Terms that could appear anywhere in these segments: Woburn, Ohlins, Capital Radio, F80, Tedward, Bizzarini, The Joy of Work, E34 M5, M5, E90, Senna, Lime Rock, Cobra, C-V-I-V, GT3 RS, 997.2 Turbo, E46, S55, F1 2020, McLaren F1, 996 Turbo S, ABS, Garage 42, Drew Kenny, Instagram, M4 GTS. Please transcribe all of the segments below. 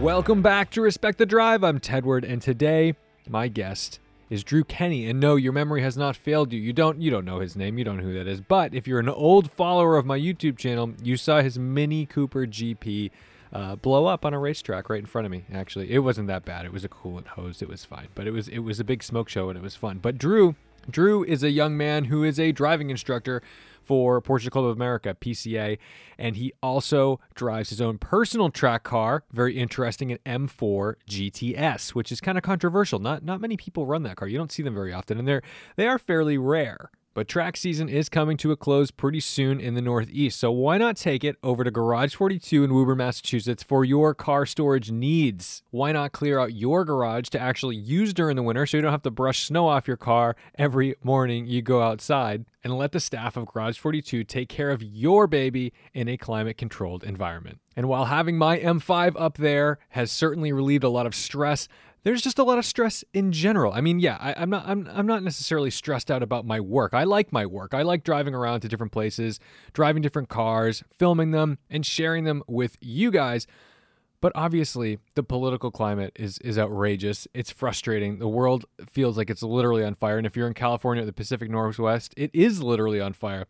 Welcome back to Respect the Drive. I'm Tedward, and today my guest is Drew Kenny. And no, your memory has not failed you. You don't know his name. You don't know who that is. But if you're an old follower of my YouTube channel, you saw his Mini Cooper GP blow up on a racetrack right in front of me. Actually, it wasn't that bad. It was a coolant hose. It was fine. But it was a big smoke show, and it was fun. But Drew is a young man who is a driving instructor for Porsche Club of America, PCA, and he also drives his own personal track car, very interesting, an M4 GTS, which is kind of controversial. Not many people run that car. You don't see them very often, and they are fairly rare. But track season is coming to a close pretty soon in the Northeast, so why not take it over to Garage 42 in Woburn, Massachusetts for your car storage needs? Why not clear out your garage to actually use during the winter so you don't have to brush snow off your car every morning you go outside? And let the staff of Garage 42 take care of your baby in a climate-controlled environment. And while having my M5 up there has certainly relieved a lot of stress, there's just a lot of stress in general. I mean, yeah, I'm not necessarily stressed out about my work. I like my work. I like driving around to different places, driving different cars, filming them, and sharing them with you guys. But obviously, the political climate is outrageous. It's frustrating. The world feels like it's literally on fire. And if you're in California or the Pacific Northwest, it is literally on fire.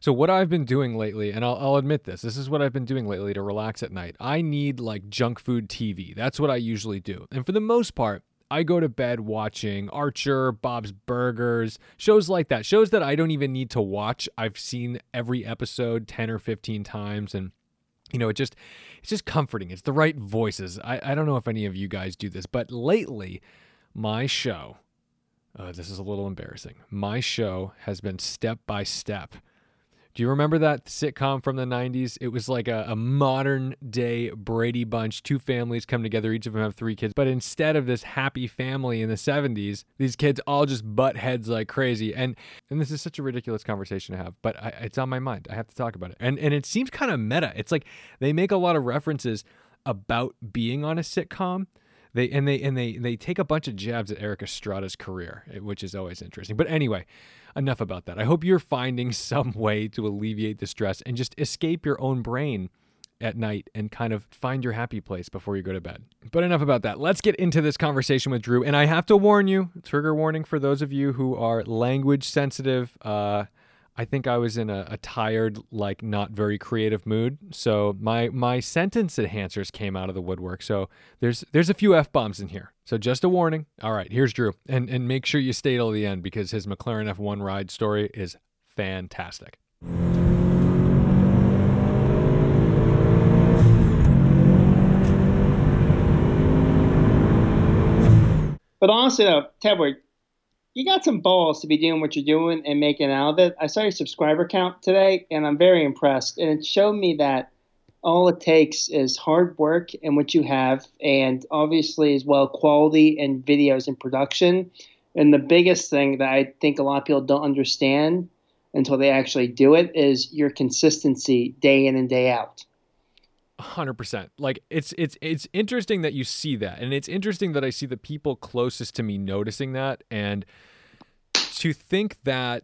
So what I've been doing lately, and I'll admit this is what I've been doing lately to relax at night. I need like junk food TV. That's what I usually do. And for the most part, I go to bed watching Archer, Bob's Burgers, shows like that. Shows that I don't even need to watch. I've seen every episode 10 or 15 times, and you know, it's just comforting. It's the right voices. I don't know if any of you guys do this, but lately my show, this is a little embarrassing. My show has been Step by Step. Do you remember that sitcom from the 90s? It was like a modern-day Brady Bunch. Two families come together. Each of them have three kids. But instead of this happy family in the 70s, these kids all just butt heads like crazy. And this is such a ridiculous conversation to have, but it's on my mind. I have to talk about it. And it seems kind of meta. It's like they make a lot of references about being on a sitcom. They take a bunch of jabs at Eric Estrada's career, which is always interesting. But anyway, enough about that. I hope you're finding some way to alleviate the stress and just escape your own brain at night and kind of find your happy place before you go to bed. But enough about that. Let's get into this conversation with Drew. And I have to warn you, trigger warning for those of you who are language sensitive. I think I was in a tired, like not very creative mood. So my sentence enhancers came out of the woodwork. So there's a few F-bombs in here. So just a warning. All right, here's Drew. And make sure you stay till the end because his McLaren F1 ride story is fantastic. But honestly though, Tedward, you got some balls to be doing what you're doing and making out of it. I saw your subscriber count today, and I'm very impressed. And it showed me that all it takes is hard work and what you have, and obviously as well quality and videos and production. And the biggest thing that I think a lot of people don't understand until they actually do it is your consistency day in and day out. 100%. Like it's interesting that you see that, and it's interesting that I see the people closest to me noticing that. And to think that,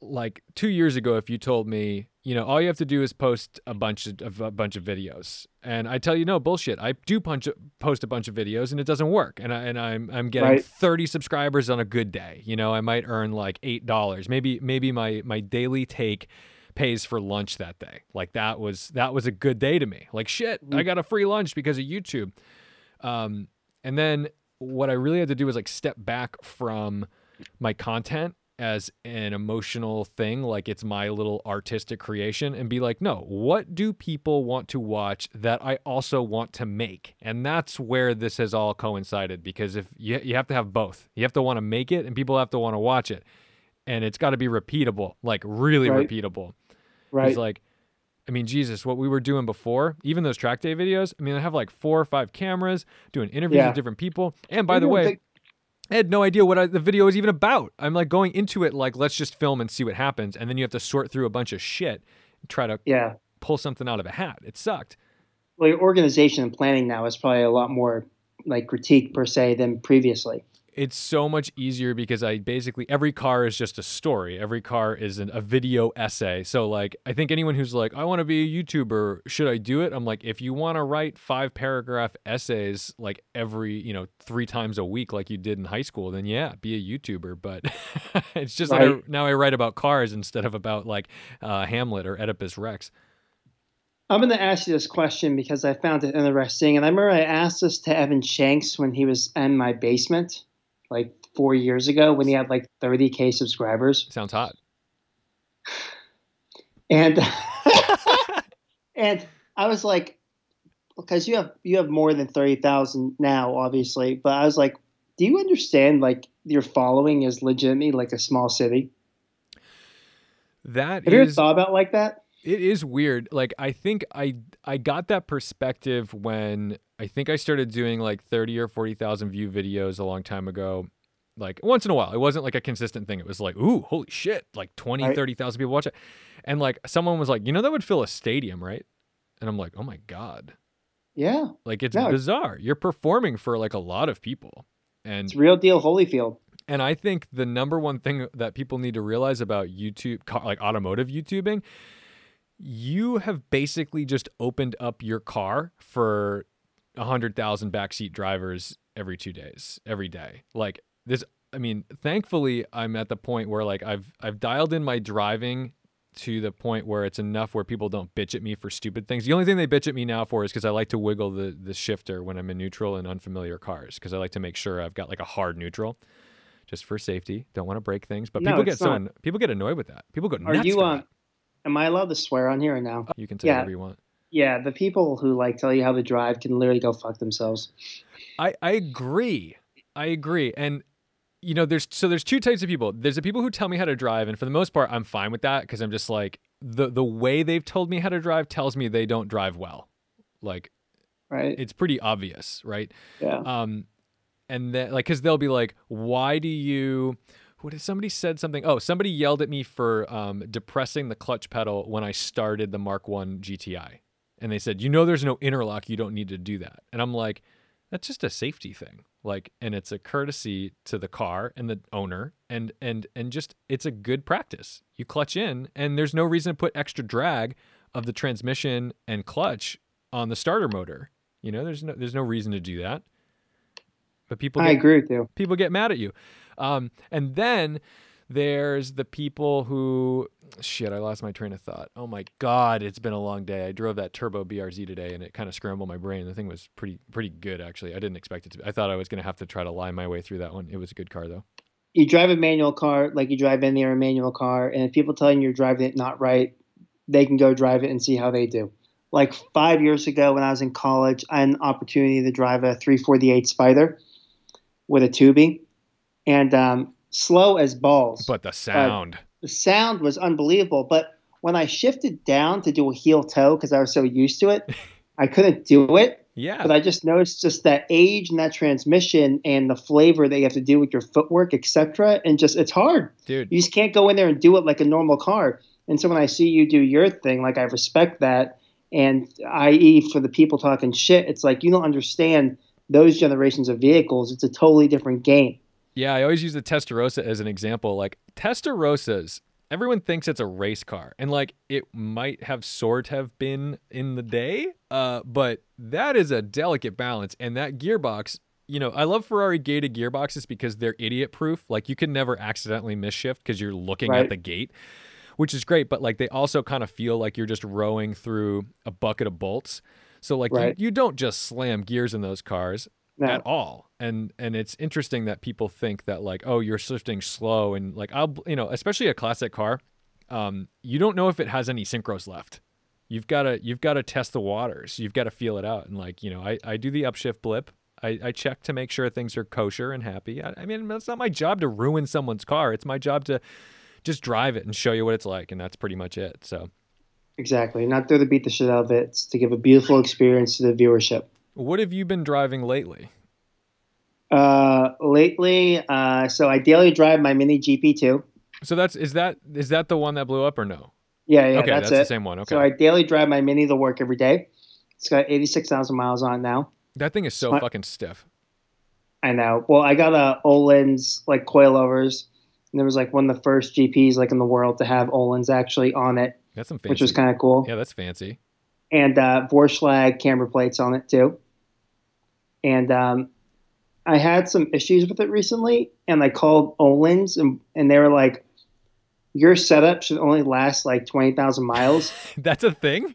like 2 years ago, if you told me, you know, all you have to do is post a bunch of videos, and I tell you, no bullshit, I do post a bunch of videos, and it doesn't work, and I'm getting right. 30 subscribers on a good day. You know, I might earn like $8. Maybe my daily take pays for lunch that day. Like that was a good day to me. Like shit, I got a free lunch because of YouTube. And then what I really had to do was like step back from my content as an emotional thing. Like it's my little artistic creation and be like, no, what do people want to watch that I also want to make? And that's where this has all coincided, because if you have to have both, you have to want to make it and people have to want to watch it. And it's got to be repeatable, like really right. repeatable. Right. It's like, I mean, Jesus, what we were doing before, even those track day videos, I mean, I have like 4 or 5 cameras doing interviews with different people. And by the way, I had no idea what the video was even about. I'm like going into it like, let's just film and see what happens. And then you have to sort through a bunch of shit and try to pull something out of a hat. It sucked. Well, your organization and planning now is probably a lot more like critique per se than previously. it's so much easier because I basically, every car is just a story. Every car is a video essay. So like, I think anyone who's like, I want to be a YouTuber, should I do it? I'm like, if you want to write 5-paragraph essays, like every, 3 times a week, like you did in high school, then yeah, be a YouTuber. But it's just right. Like, now I write about cars instead of about like Hamlet or Oedipus Rex. I'm going to ask you this question because I found it interesting. And I remember I asked this to Evan Shanks when he was in my basement like 4 years ago when he had like 30K subscribers. Sounds hot. And and I was like, because you have more than 30,000 now, obviously. But I was like, do you understand like your following is legitimately like a small city? Have you ever thought about like that? It is weird. Like, I think I got that perspective when I think I started doing like 30 or 40,000 view videos a long time ago. Like once in a while, it wasn't like a consistent thing. It was like, ooh, holy shit. Like 20, right. 30,000 people watch it. And like, someone was like, that would fill a stadium, right? And I'm like, oh my God. Yeah. Like it's bizarre. You're performing for like a lot of people. And it's real deal Holyfield. And I think the number one thing that people need to realize about YouTube, like automotive YouTubing, you have basically just opened up your car for 100,000 backseat drivers every 2 days, every day. Like this, thankfully I'm at the point where like I've dialed in my driving to the point where it's enough where people don't bitch at me for stupid things. The only thing they bitch at me now for is because I like to wiggle the shifter when I'm in neutral in unfamiliar cars because I like to make sure I've got like a hard neutral just for safety. Don't want to break things, but people get annoyed with that. People go nuts. Am I allowed to swear on here or no? You can say whatever you want. Yeah, the people who like tell you how to drive can literally go fuck themselves. I agree. And there's two types of people. There's the people who tell me how to drive, and for the most part I'm fine with that because I'm just like the way they've told me how to drive tells me they don't drive well. Like right. It's pretty obvious, right? Yeah. And then like cuz they'll be like, "Why do you somebody said something. Oh, somebody yelled at me for depressing the clutch pedal when I started the Mark 1 GTI. And they said, there's no interlock. You don't need to do that. And I'm like, that's just a safety thing. Like, and it's a courtesy to the car and the owner. And just, it's a good practice. You clutch in and there's no reason to put extra drag of the transmission and clutch on the starter motor. There's no reason to do that. But I agree with you. People get mad at you. And then there's the people who, I lost my train of thought. Oh my God, it's been a long day. I drove that Turbo BRZ today and it kind of scrambled my brain. The thing was pretty good, actually. I didn't expect it to be. I thought I was going to have to try to lie my way through that one. It was a good car, though. You drive a manual car, like you drive in there a manual car, and if people tell you you're driving it not right, they can go drive it and see how they do. Like 5 years ago when I was in college, I had an opportunity to drive a 348 Spyder with a tubing. And slow as balls. But the sound was unbelievable. But when I shifted down to do a heel toe because I was so used to it, I couldn't do it. Yeah. But I just noticed just that age and that transmission and the flavor that you have to do with your footwork, etc. And just it's hard. Dude. You just can't go in there and do it like a normal car. And so when I see you do your thing, like I respect that. And i.e. for the people talking shit, it's like you don't understand those generations of vehicles. It's a totally different game. Yeah, I always use the Testarossa as an example. Like, Testarossas, everyone thinks it's a race car. And, like, it might have have been in the day, but that is a delicate balance. And that gearbox, I love Ferrari gated gearboxes because they're idiot-proof. Like, you can never accidentally misshift because you're looking right at the gate, which is great. But, like, they also kind of feel like you're just rowing through a bucket of bolts. So, like, right, you don't just slam gears in those cars. No. At all. And it's interesting that people think that like, oh, you're shifting slow, and like especially a classic car, you don't know if it has any synchros left. You've got to test the waters. You've got to feel it out. And like, I do the upshift blip. I check to make sure things are kosher and happy. That's not my job to ruin someone's car. It's my job to just drive it and show you what it's like, and that's pretty much it. So exactly. Not there to beat the shit out of it. It's to give a beautiful experience to the viewership. What have you been driving lately? So I daily drive my Mini GP2. So is that the one that blew up or no? Yeah, okay, that's the same one. Okay. So I daily drive my Mini to work every day. It's got 86,000 miles on it now. That thing is so fucking stiff. I know. Well, I got a Ohlins like coilovers, and there was like one of the first GPs like in the world to have Ohlins actually on it. That's some fancy, which was kind of cool. Yeah, that's fancy. And Vorschlag camber plates on it too. And I had some issues with it recently, and I called Ohlins, and they were like, your setup should only last like 20,000 miles. That's a thing?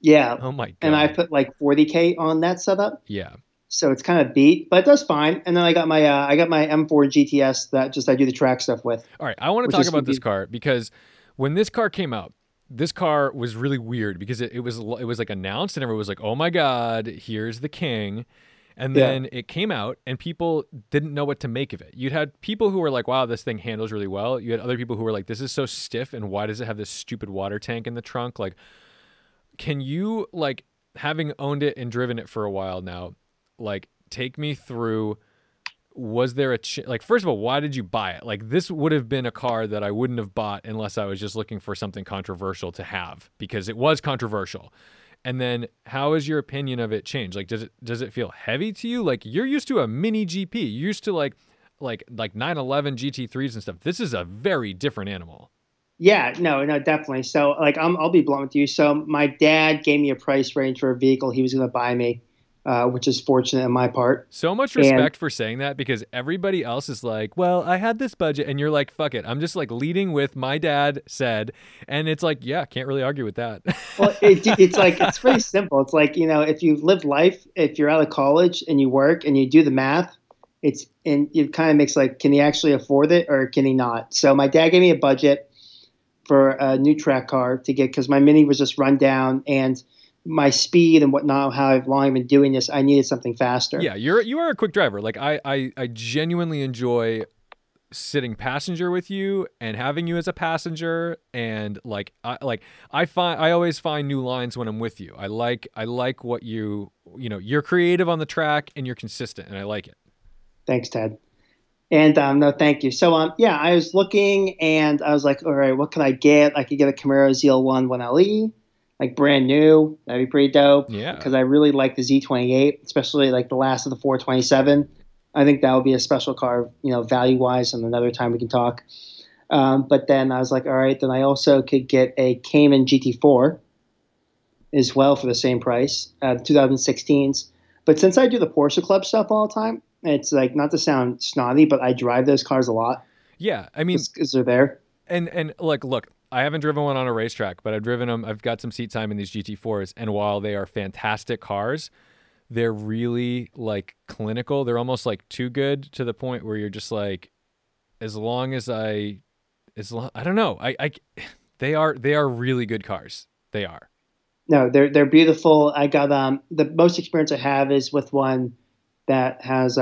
Yeah. Oh my God. And I put like 40K on that setup. Yeah. So it's kind of beat, but it does fine. And then I got my M4 GTS that just I do the track stuff with. All right, I want to talk about this car because when this car came out, this car was really weird because it was like announced and everyone was like, "Oh my God, here's the king," and then it came out and people didn't know what to make of it. You'd had people who were like, "Wow, this thing handles really well." You had other people who were like, "This is so stiff, and why does it have this stupid water tank in the trunk?" Like, can you like having owned it and driven it for a while now? Like, take me through, was there a, like, first of all, why did you buy it? Like, this would have been a car that I wouldn't have bought unless I was just looking for something controversial to have, because it was controversial. And then how has your opinion of it changed? Like, does it feel heavy to you? Like, you're used to a mini GP. You're used to like 911 GT3s and stuff. This is a very different animal. Yeah, no, definitely. So like, I'll be blunt with you. So my dad gave me a price range for a vehicle he was going to buy me. Which is fortunate on my part. So much respect for saying that, because everybody else is like, well, I had this budget, and you're like, fuck it. I'm just like leading with my dad said, and it's like, yeah, can't really argue with that. Well, it's like, it's pretty simple. It's like, you know, if you've lived life, if you're out of college and you work and you do the math, it kind of makes like, can he actually afford it or can he not? So my dad gave me a budget for a new track car to get, because my Mini was just run down, and my speed and whatnot, how long I've been doing this, I needed something faster. Yeah, you are a quick driver. Like I genuinely enjoy sitting passenger with you and having you as a passenger, and I always find new lines when I'm with you. I like what you know, you're creative on the track and you're consistent, and I like it. Thanks, Ted. And no, thank you. So yeah, I was looking and I was like, all right, what can I get? I could get a Camaro ZL1 1LE. Like brand new, that'd be pretty dope. Yeah. Because I really like the Z28, especially like the last of the 427. I think that would be a special car, you know, value wise. And another time we can talk. But then I was like, all right, then I also could get a Cayman GT4 as well for the same price, 2016s. But since I do the Porsche Club stuff all the time, it's like, not to sound snotty, but I drive those cars a lot. Yeah, I mean, because they're there. And like, look. I haven't driven one on a racetrack, but I've driven them. I've got some seat time in these GT4s. And while they are fantastic cars, they're really like clinical. They're almost like too good to the point where you're just like, I don't know. They are really good cars. They are. No, they're beautiful. I got, the most experience I have is with one that has,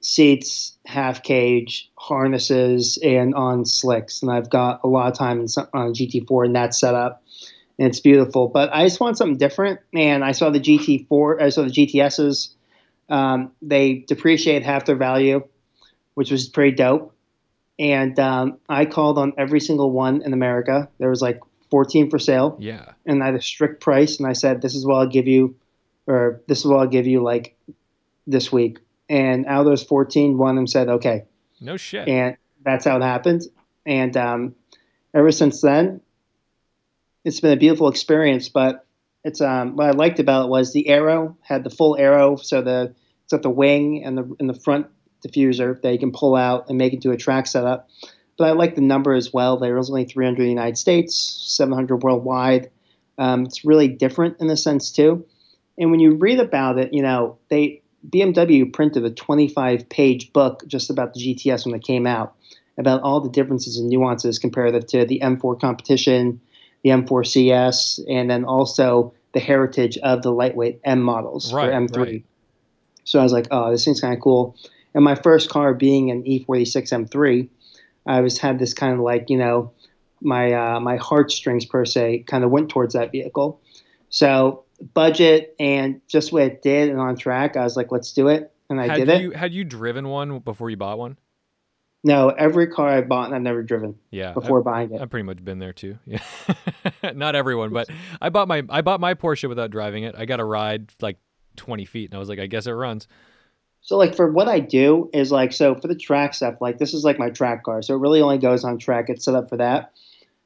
seats, half cage, harnesses, and on slicks. And I've got a lot of time on GT4 in that setup, and it's beautiful. But I just want something different. And I saw the GT4, I saw the GTSs. They depreciate half their value, which was pretty dope. And I called on every single one in America. There was like 14 for sale. Yeah. And I had a strict price. And I said, this is what I'll give you like this week. And out of those 14, one of them said, okay. No shit. And that's how it happened. And ever since then, it's been a beautiful experience. But it's what I liked about it was the aero, had the full aero. So it's got the wing and the front diffuser that you can pull out and make into a track setup. But I like the number as well. There was only 300 in the United States, 700 worldwide. It's really different in a sense too. And when you read about it, you know, BMW printed a 25-page book just about the GTS when it came out, about all the differences and nuances comparative to the M4 competition, the M4 CS, and then also the heritage of the lightweight M models for M3. Right. So I was like, oh, this thing's kind of cool. And my first car being an E46 M3, I always had this kind of like, you know, my heartstrings per se kind of went towards that vehicle. So budget and just what it did and on track, I was like, let's do it. And I did it. Had you driven one before you bought one? No, every car I bought, I've never driven before buying it. I've pretty much been there too. Yeah. Not everyone, but I bought my Porsche without driving it. I got a ride like 20 feet and I was like, I guess it runs. So, like, for what I do is, like, so for the track stuff, like, this is, like, my track car. So it really only goes on track. It's set up for that.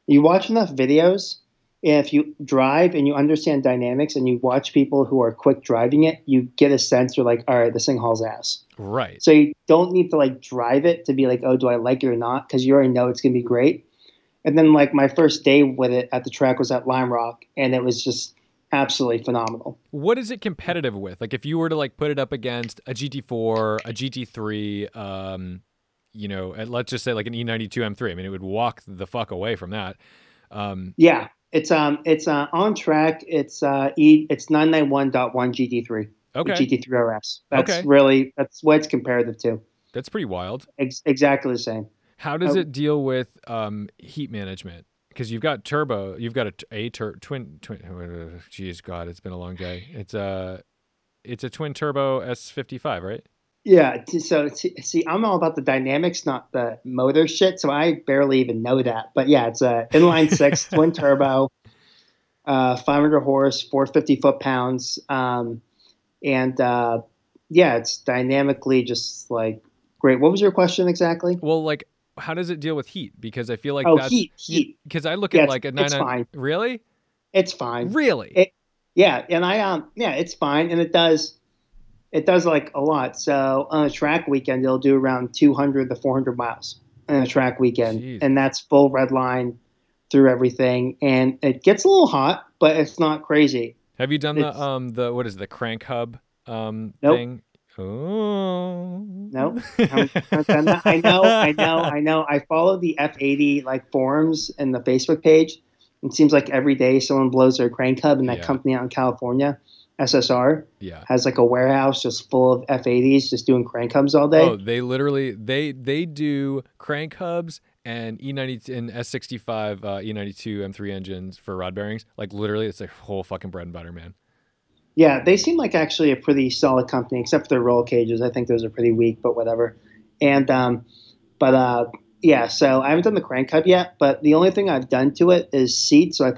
You watch enough videos, and if you drive and you understand dynamics and you watch people who are quick driving it, you get a sense you're like, all right, this thing hauls ass. Right. So you don't need to, like, drive it to be like, oh, do I like it or not? Because you already know it's going to be great. And then, like, my first day with it at the track was at Lime Rock, and it was just absolutely phenomenal. What is it competitive with? Like, if you were to, like, put it up against a GT4, a GT3, you know, and let's just say like an E92 M3. I mean, it would walk the fuck away from that. Yeah, it's on track. It's 991.1 GT3. Okay. GT3 RS. That's what it's comparative to. That's pretty wild. Exactly the same. How does it deal with heat management? Because you've got turbo, you've got a twin. Geez, God, it's been a long day. It's a twin turbo S55, right? Yeah. So see, I'm all about the dynamics, not the motor shit. So I barely even know that. But yeah, it's a inline six twin turbo, 500 horse, 450 foot pounds, and it's dynamically just like great. What was your question exactly? Well, like, how does it deal with heat? Because I feel like heat. Because I look at like a 9. It's fine. Really? It's fine. Really? It's fine, and it does like a lot. So on a track weekend, it'll do around 200 to 400 miles on a track weekend, and that's full red line through everything, and it gets a little hot, but it's not crazy. Have you done the what is it, the crank hub nope. thing? Oh no! I know. I follow the F80 like forums and the Facebook page. It seems like every day someone blows their crank hub, and that company out in California, SSR, has like a warehouse just full of F80s just doing crank hubs all day. Oh, they literally they do crank hubs and E90 and S65 E92 M3 engines for rod bearings. Like literally, it's a whole fucking bread and butter, man. Yeah, they seem like actually a pretty solid company, except for their roll cages. I think those are pretty weak, but whatever. And so I haven't done the crank hub yet, but the only thing I've done to it is seats. So I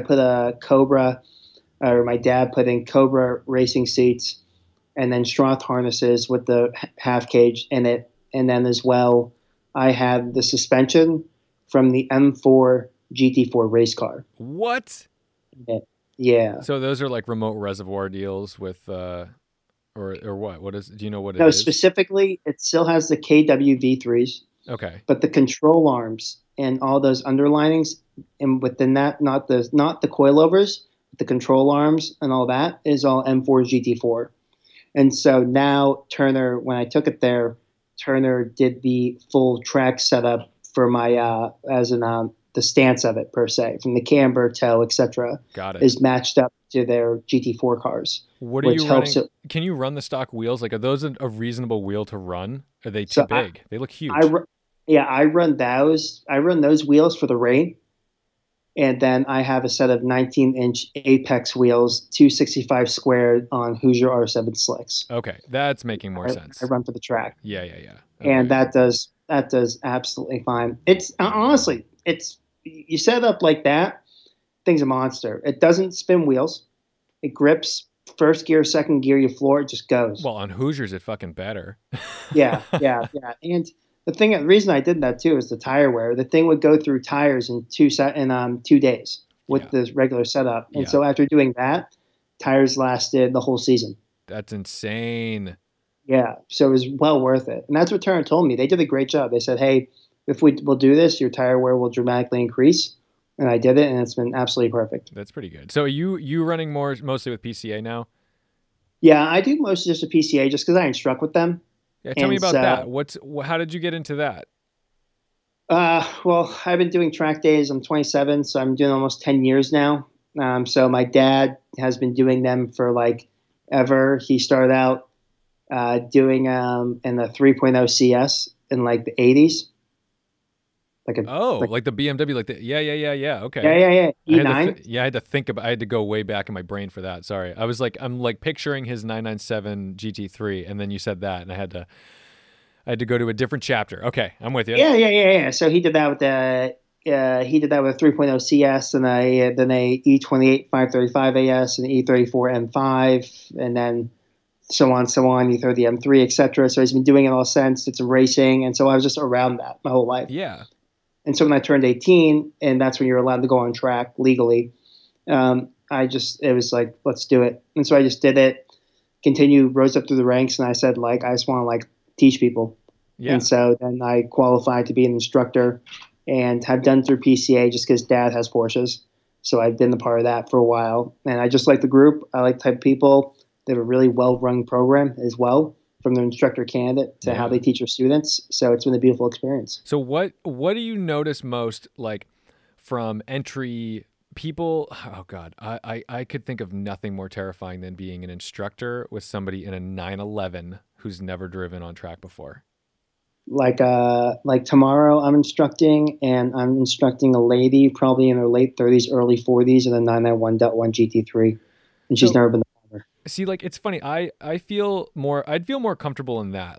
put a Cobra, or my dad put in Cobra racing seats, and then Stroth harnesses with the half cage in it, and then as well I had the suspension from the M4 GT4 race car. What? Yeah. Yeah. So those are like remote reservoir deals with, or what? What is? Do you know what it is? No, specifically, it still has the KWV3s. Okay. But the control arms and all those underlinings, and within that, not the coilovers, the control arms and all that is all M4 GT4. And so now Turner, when I took it there, Turner did the full track setup for my the stance of it per se, from the camber, toe, etc., is matched up to their GT4 cars. What are you running? Can you run the stock wheels? Like, are those a reasonable wheel to run? Are they too big? They look huge. I run those. I run those wheels for the rain, and then I have a set of 19-inch Apex wheels, 265 squared on Hoosier R7 slicks. Okay, that's making more sense. I run for the track. Yeah. Okay. And that does absolutely fine. It's honestly, you set it up like that, thing's a monster. It doesn't spin wheels. It grips first gear, second gear, you floor, it just goes. Well, on Hoosiers, it fucking better. yeah. And the reason I did that too is the tire wear. The thing would go through tires in 2 days with the regular setup. And so after doing that, tires lasted the whole season. That's insane. Yeah. So it was well worth it. And that's what Turner told me. They did a great job. They said, hey, if we will do this, your tire wear will dramatically increase. And I did it, and it's been absolutely perfect. That's pretty good. So are you running mostly with PCA now? Yeah, I do mostly just a PCA just because I instruct with them. Yeah, tell me about that. How did you get into that? Well, I've been doing track days. I'm 27, so I'm doing almost 10 years now. So my dad has been doing them for like ever. He started out doing in the 3.0 CS in like the 80s. Like the BMW, okay. Yeah, E9. I had to think about. I had to go way back in my brain for that. Sorry, I was like, I'm like picturing his 997 GT3, and then you said that, and I had to go to a different chapter. Okay, I'm with you. Yeah. So he did that with a 3.0 CS, and then a E28 535 AS, and E34 M5, and then so on. You throw the M3, etc. So he's been doing it all since. Did some racing, and so I was just around that my whole life. Yeah. And so when I turned 18, and that's when you're allowed to go on track legally, it was like, let's do it. And so I just did it, rose up through the ranks. And I said, I just want to teach people. Yeah. And so then I qualified to be an instructor and have done through PCA just because dad has Porsches. So I've been a part of that for a while. And I just like the group. I like the type of people. They have a really well-run program as well, from their instructor candidate to how they teach their students. So it's been a beautiful experience. So what do you notice most, from entry people? Oh God, I could think of nothing more terrifying than being an instructor with somebody in a 911 who's never driven on track before. Tomorrow I'm instructing a lady probably in her late 30s, early 40s in a 991.1 GT3. And she's never been. See, it's funny. I'd feel more comfortable in that.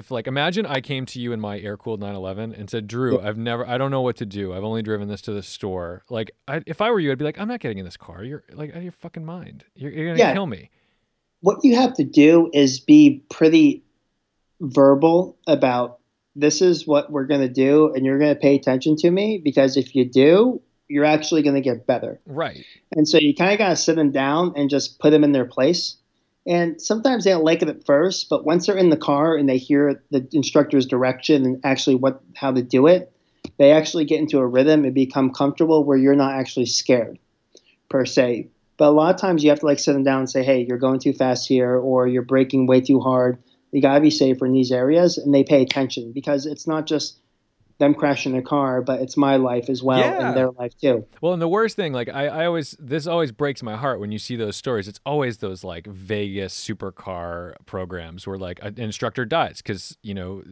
If imagine I came to you in my air-cooled 911 and said, Drew, I don't know what to do. I've only driven this to the store. If I were you, I'd be like, I'm not getting in this car. You're out of your fucking mind. You're going to kill me. What you have to do is be pretty verbal about, this is what we're going to do, and you're going to pay attention to me, because if you do, you're actually going to get better. Right. And so you kind of got to sit them down and just put them in their place. And sometimes they don't like it at first, but once they're in the car and they hear the instructor's direction and actually how to do it, they actually get into a rhythm and become comfortable where you're not actually scared per se. But a lot of times you have to sit them down and say, hey, you're going too fast here, or you're braking way too hard. You got to be safer in these areas. And they pay attention, because it's not just them crashing their car, but it's my life as well, and their life too. Well, and the worst thing, this always breaks my heart when you see those stories. It's always those Vegas supercar programs where an instructor dies because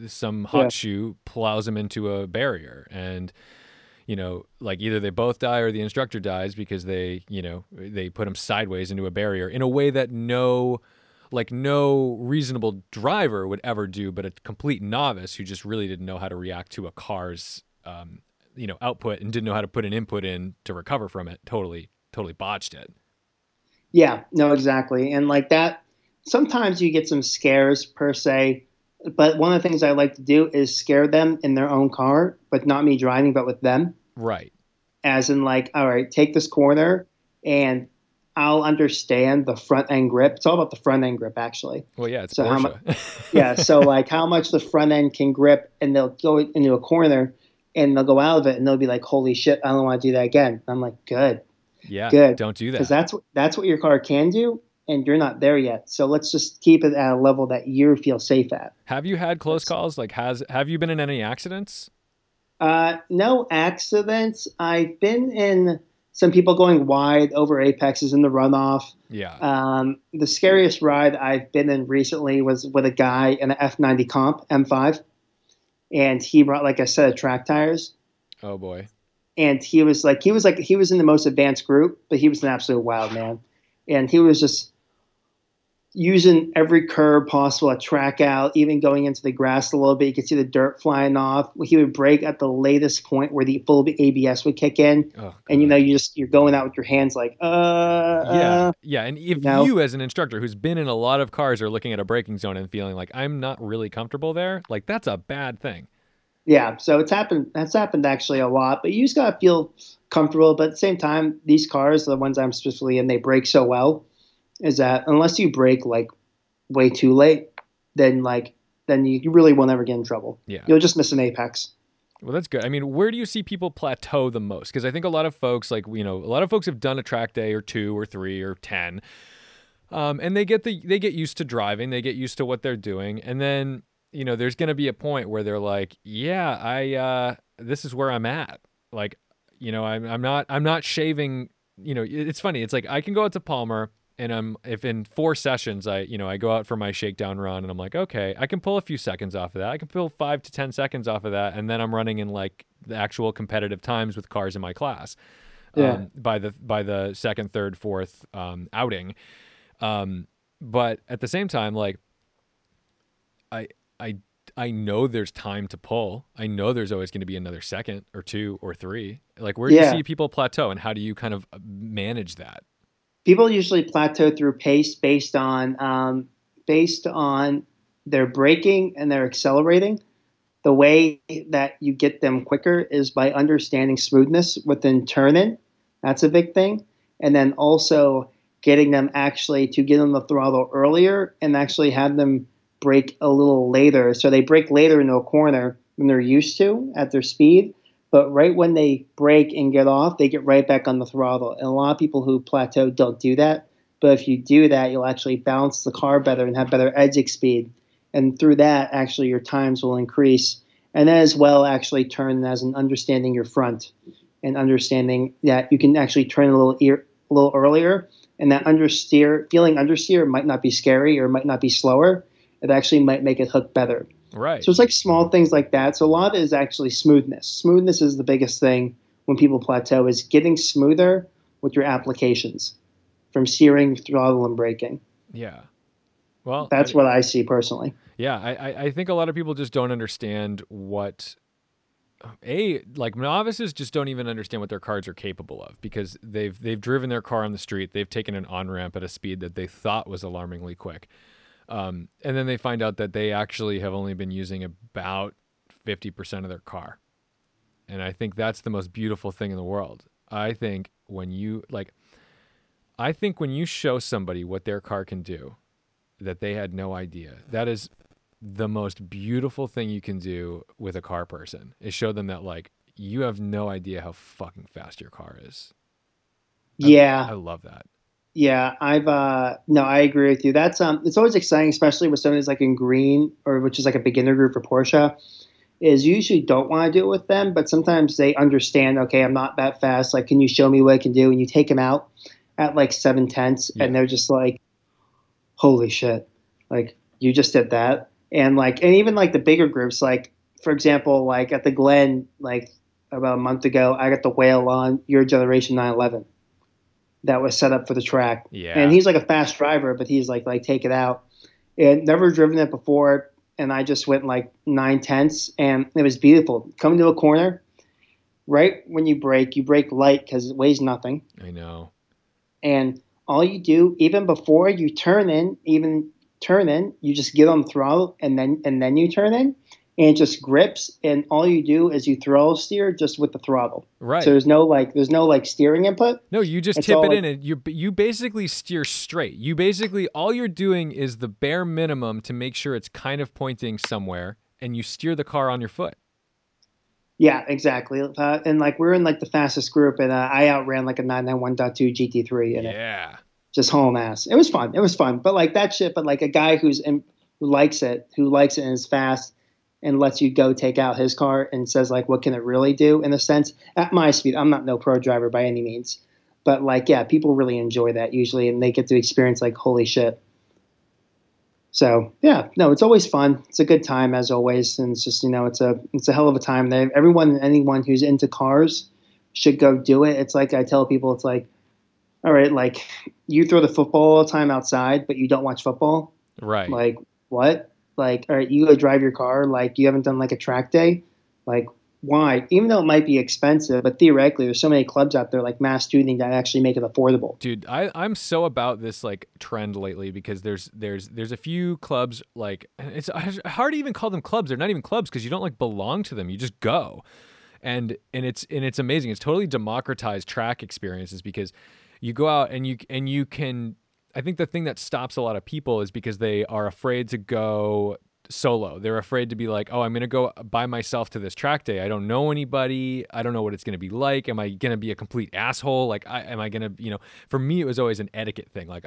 some hot shoe plows him into a barrier, and either they both die or the instructor dies because they put him sideways into a barrier in a way that no reasonable driver would ever do, but a complete novice who just really didn't know how to react to a car's, output, and didn't know how to put an input in to recover from it. Totally botched it. Yeah, no, exactly. And that, sometimes you get some scares per se, but one of the things I like to do is scare them in their own car, but not me driving, but with them. Right. As in all right, take this corner and I'll understand the front end grip. It's all about the front end grip, actually. Well, yeah, it's so Porsche. How much the front end can grip, and they'll go into a corner, and they'll go out of it, and they'll be like, holy shit, I don't want to do that again. I'm like, good. Yeah, good. Don't do that. Because that's what your car can do, and you're not there yet. So let's just keep it at a level that you feel safe at. Have you had close calls? Have you been in any accidents? No accidents. I've been in... some people going wide over apexes in the runoff. Yeah. The scariest ride I've been in recently was with a guy in an F90 comp, M5. And he brought a set of track tires. Oh boy. And he was in the most advanced group, but he was an absolute wild man. And he was just using every curb possible, a track out, even going into the grass a little bit. You could see the dirt flying off. He would brake at the latest point where the full ABS would kick in. Oh, and you're going out with your hands And if you as an instructor who's been in a lot of cars are looking at a braking zone and feeling I'm not really comfortable there, that's a bad thing. Yeah, so it's happened. That's happened actually a lot, but you just gotta feel comfortable. But at the same time, these cars, the ones I'm specifically in, they brake so well. Is that unless you brake way too late, then you really will never get in trouble. Yeah. You'll just miss an apex. Well, that's good. I mean, where do you see people plateau the most? Because I think a lot of folks a lot of folks have done a track day or two or three or 10, and they get used to driving, they get used to what they're doing, and then there's going to be a point where they're this is where I'm at. I'm not shaving. It's funny. It's I can go out to Palmer. And if in 4 sessions, I go out for my shakedown run and I'm like, okay, I can pull a few seconds off of that. I can pull 5 to 10 seconds off of that. And then I'm running in the actual competitive times with cars in my class, by the second, third, fourth, outing. But at the same time, I know there's time to pull. I know there's always going to be another second or 2 or 3. Where do you see people plateau, and how do you kind of manage that? People usually plateau through pace based on based on their braking and their accelerating. The way that you get them quicker is by understanding smoothness within turn-in. That's a big thing. And then also getting them actually to get on the throttle earlier and actually have them brake a little later. So they brake later into a corner than they're used to at their speed. But right when they brake and get off, they get right back on the throttle. And a lot of people who plateau don't do that. But if you do that, you'll actually balance the car better and have better exit speed. And through that, actually, your times will increase. And as well, actually turn as an understanding your front and understanding that you can actually turn a little earlier. And that understeer, feeling understeer might not be scary or might not be slower. It actually might make it hook better. Right. So it's like small things like that. So a lot of it is actually smoothness. Smoothness is the biggest thing when people plateau, is getting smoother with your applications from steering, throttle, and braking. Yeah. Well, that's what I see personally. Yeah. I think a lot of people just don't understand what, like novices just don't even understand what their cars are capable of, because they've driven their car on the street. They've taken an on-ramp at a speed that they thought was alarmingly quick. And then they find out that they actually have only been using about 50% of their car. And I think that's the most beautiful thing in the world. I think when you show somebody what their car can do, that they had no idea, that is the most beautiful thing you can do with a car person, is show them that, like, you have no idea how fucking fast your car is. Yeah. I love that. Yeah, I agree with you. That's it's always exciting, especially with someone who's like in green, or which is like a beginner group for Porsche, is you usually don't want to do it with them, but sometimes they understand, okay, I'm not that fast. Like, can you show me what I can do? And you take them out at like 7/10, yeah, and they're just like, holy shit, like you just did that. And even like the bigger groups, like for example, like at the Glen, like about a month ago, I got the whale on your generation 911. That was set up for the track. Yeah. And he's like a fast driver, but he's like take it out. And never driven it before, and I just went like 9/10, and it was beautiful. Coming to a corner, right when you brake light because it weighs nothing. I know. And all you do, even before you turn in, you just get on the throttle, and then you turn in, and it just grips, and all you do is you throttle steer just with the throttle. Right. So there's no steering input. No, you just tip it in, and you basically steer straight. You basically, all you're doing is the bare minimum to make sure it's kind of pointing somewhere, and you steer the car on your foot. Yeah, exactly. And like we're in like the fastest group, and I outran like a 991.2 GT3 in it. Yeah. Just hauling ass. It was fun. But like that shit, but like a guy who likes it and is fast, and lets you go take out his car and says, like, what can it really do in a sense? At my speed, I'm not no pro driver by any means. But, like, yeah, people really enjoy that usually, and they get to experience, like, holy shit. So, yeah, no, it's always fun. It's a good time, as always, and it's just, you know, it's a hell of a time. Anyone who's into cars should go do it. It's like I tell people, it's like, all right, like, you throw the football all the time outside, but you don't watch football. Right. Like, what? Like, all right, you go drive your car, like, you haven't done, like, a track day. Like, why? Even though it might be expensive, but theoretically, there's so many clubs out there, like Mass Tuning, that actually make it affordable. Dude, I'm so about this, like, trend lately, because there's a few clubs, like, it's hard to even call them clubs. They're not even clubs, because you don't, like, belong to them. You just go. And it's amazing. It's totally democratized track experiences, because you go out and you can... I think the thing that stops a lot of people is because they are afraid to go solo. They're afraid to be like, oh, I'm going to go by myself to this track day. I don't know anybody. I don't know what it's going to be like. Am I going to be a complete asshole? Like, for me, it was always an etiquette thing. Like,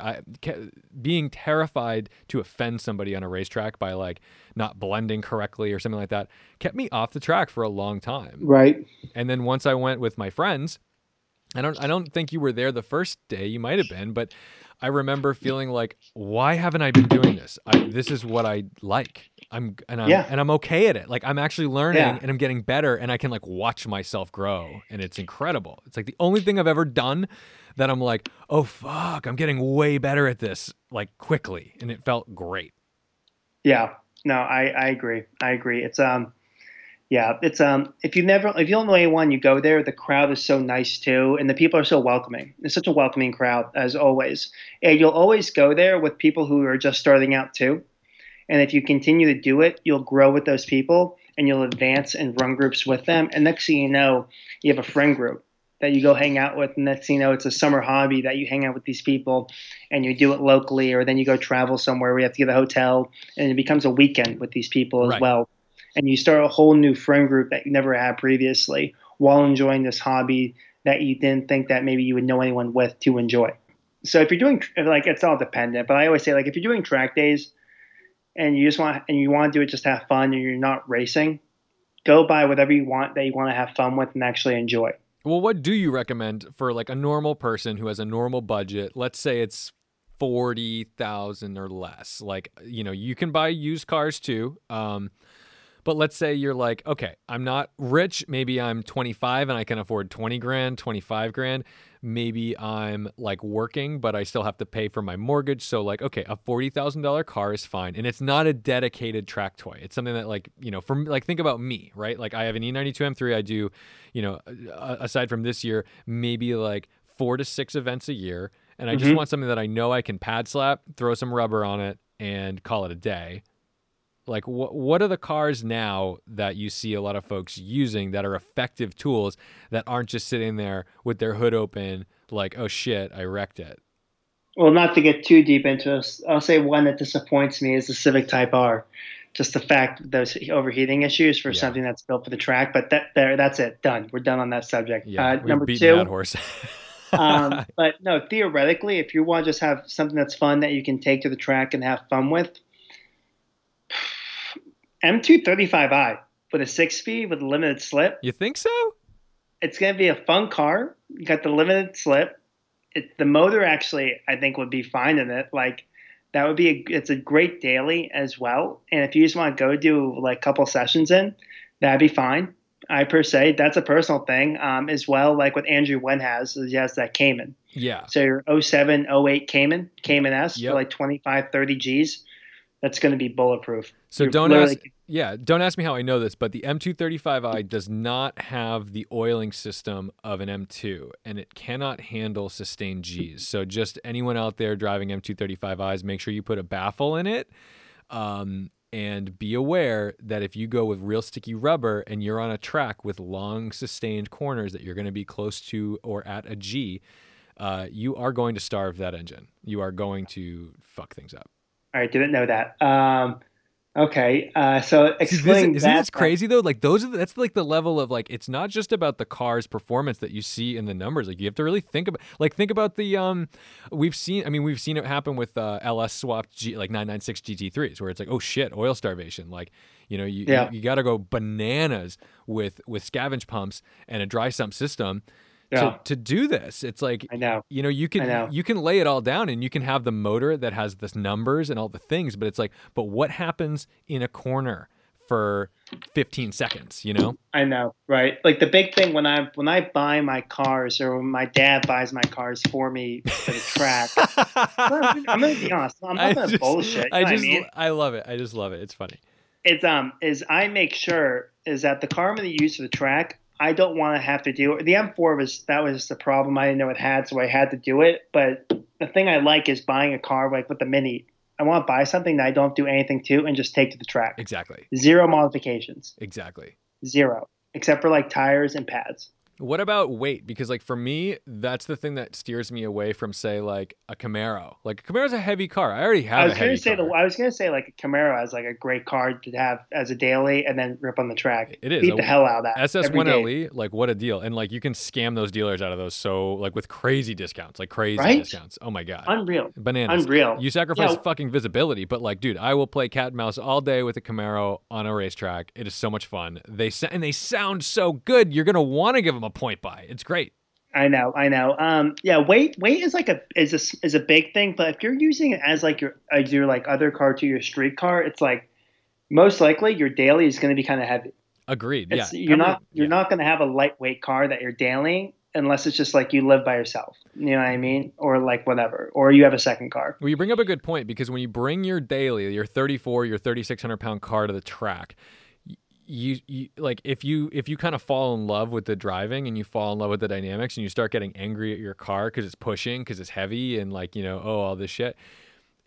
being terrified to offend somebody on a racetrack by, like, not blending correctly or something like that kept me off the track for a long time. Right. And then once I went with my friends, I don't think you were there the first day. You might have been, but I remember feeling like, why haven't I been doing this? This is what I like. And I'm okay at it. Like, I'm actually learning, and I'm getting better, and I can, like, watch myself grow, and it's incredible. It's like the only thing I've ever done that I'm like, oh fuck, I'm getting way better at this, like, quickly, and it felt great. Yeah, no, I agree. It's Yeah, it's if you don't know anyone, you go there. The crowd is so nice too, and the people are so welcoming. It's such a welcoming crowd as always, and you'll always go there with people who are just starting out too. And if you continue to do it, you'll grow with those people, and you'll advance and run groups with them. And next thing you know, you have a friend group that you go hang out with. And next thing you know, it's a summer hobby that you hang out with these people, and you do it locally, or then you go travel somewhere where you have to get a hotel, and it becomes a weekend with these people as well. And you start a whole new friend group that you never had previously while enjoying this hobby that you didn't think that maybe you would know anyone with to enjoy. So if you're doing, like, it's all dependent, but I always say, like, if you're doing track days and you want to do it just to have fun and you're not racing, go buy whatever you want that you want to have fun with and actually enjoy. Well, what do you recommend for, like, a normal person who has a normal budget? Let's say it's $40,000 or less. Like, you know, you can buy used cars too. But let's say you're like, okay, I'm not rich. Maybe I'm 25 and I can afford 20 grand, 25 grand. Maybe I'm, like, working, but I still have to pay for my mortgage. So, like, okay, a $40,000 car is fine. And it's not a dedicated track toy. It's something that, like, you know, from, like, think about me, right? Like, I have an E92 M3. I do, you know, aside from this year, maybe like 4 to 6 events a year. And I just want something that I know I can pad slap, throw some rubber on it, and call it a day. Like, what are the cars now that you see a lot of folks using that are effective tools that aren't just sitting there with their hood open like, oh, shit, I wrecked it? Well, not to get too deep into this, I'll say one that disappoints me is the Civic Type R. Just the fact of those overheating issues for something that's built for the track. But that's it. Done. We're done on that subject. Yeah, number two. That horse. But no, theoretically, if you want to just have something that's fun that you can take to the track and have fun with, M235i with a 6-speed with a limited slip. You think so? It's going to be a fun car. You got the limited slip. The motor actually, I think, would be fine in it. Like, that would be it's a great daily as well. And if you just want to go do, like, a couple sessions in, that'd be fine. I, per se, that's a personal thing as well. Like what Andrew Wen has, is he has that Cayman. Yeah. So your 07, 08 Cayman S for like 25, 30 Gs. That's going to be bulletproof. So don't ask me how I know this, but the M235i does not have the oiling system of an M2, and it cannot handle sustained Gs. So just anyone out there driving M235is, make sure you put a baffle in it, and be aware that if you go with real sticky rubber and you're on a track with long sustained corners that you're going to be close to or at a G, you are going to starve that engine. You are going to fuck things up. All right, didn't know that. Okay, so explain that. Isn't this crazy though? Like that's like the level of, like, it's not just about the car's performance that you see in the numbers. Like, you have to really think about the we've seen it happen with LS swapped like 996 GT3s where it's like, oh shit, oil starvation. Like, you know, you got to go bananas with scavenge pumps and a dry sump system. Yeah. To do this, it's like, I know. You know, you can lay it all down and you can have the motor that has this numbers and all the things, but it's like, but what happens in a corner for 15 seconds, you know? I know, right? Like the big thing when I buy my cars, or when my dad buys my cars for me for the track, I'm going to be honest, I'm not going to bullshit. I love it. I just love it. It's funny. It's is I make sure is that the car I'm going to use for the track, I don't want to have to do it. The M4 was just a problem I didn't know it had, so I had to do it. But the thing I like is buying a car like with the Mini. I want to buy something that I don't do anything to and just take to the track. Exactly. Zero modifications. Exactly. Zero, except for like tires and pads. What about weight? Because, like, for me, that's the thing that steers me away from, say, like a Camaro. Like a Camaro's a heavy car. I already have. I was gonna say, like, a Camaro is like a great car to have as a daily, and then rip on the track. It is beat the hell out of that. SS1LE, like, what a deal! And, like, you can scam those dealers out of those. So, like, with crazy discounts, Oh my god, unreal, bananas, unreal. You sacrifice fucking visibility, but, like, dude, I will play cat and mouse all day with a Camaro on a racetrack. It is so much fun. They sound so good. You're gonna want to give them a point by. It's great. I know. Weight is like a big thing, but if you're using it as like your like other car to your street car, it's like most likely your daily is going to be kind of heavy. Agreed. It's, yeah. You're not going to have a lightweight car that you're dailying unless it's just like you live by yourself. You know what I mean? Or like whatever, or you have a second car. Well, you bring up a good point because when you bring your daily, your 34, your 3,600 pound car to the track, you like if you kind of fall in love with the driving and you fall in love with the dynamics and you start getting angry at your car because it's pushing, because it's heavy, and like, you know, oh, all this shit.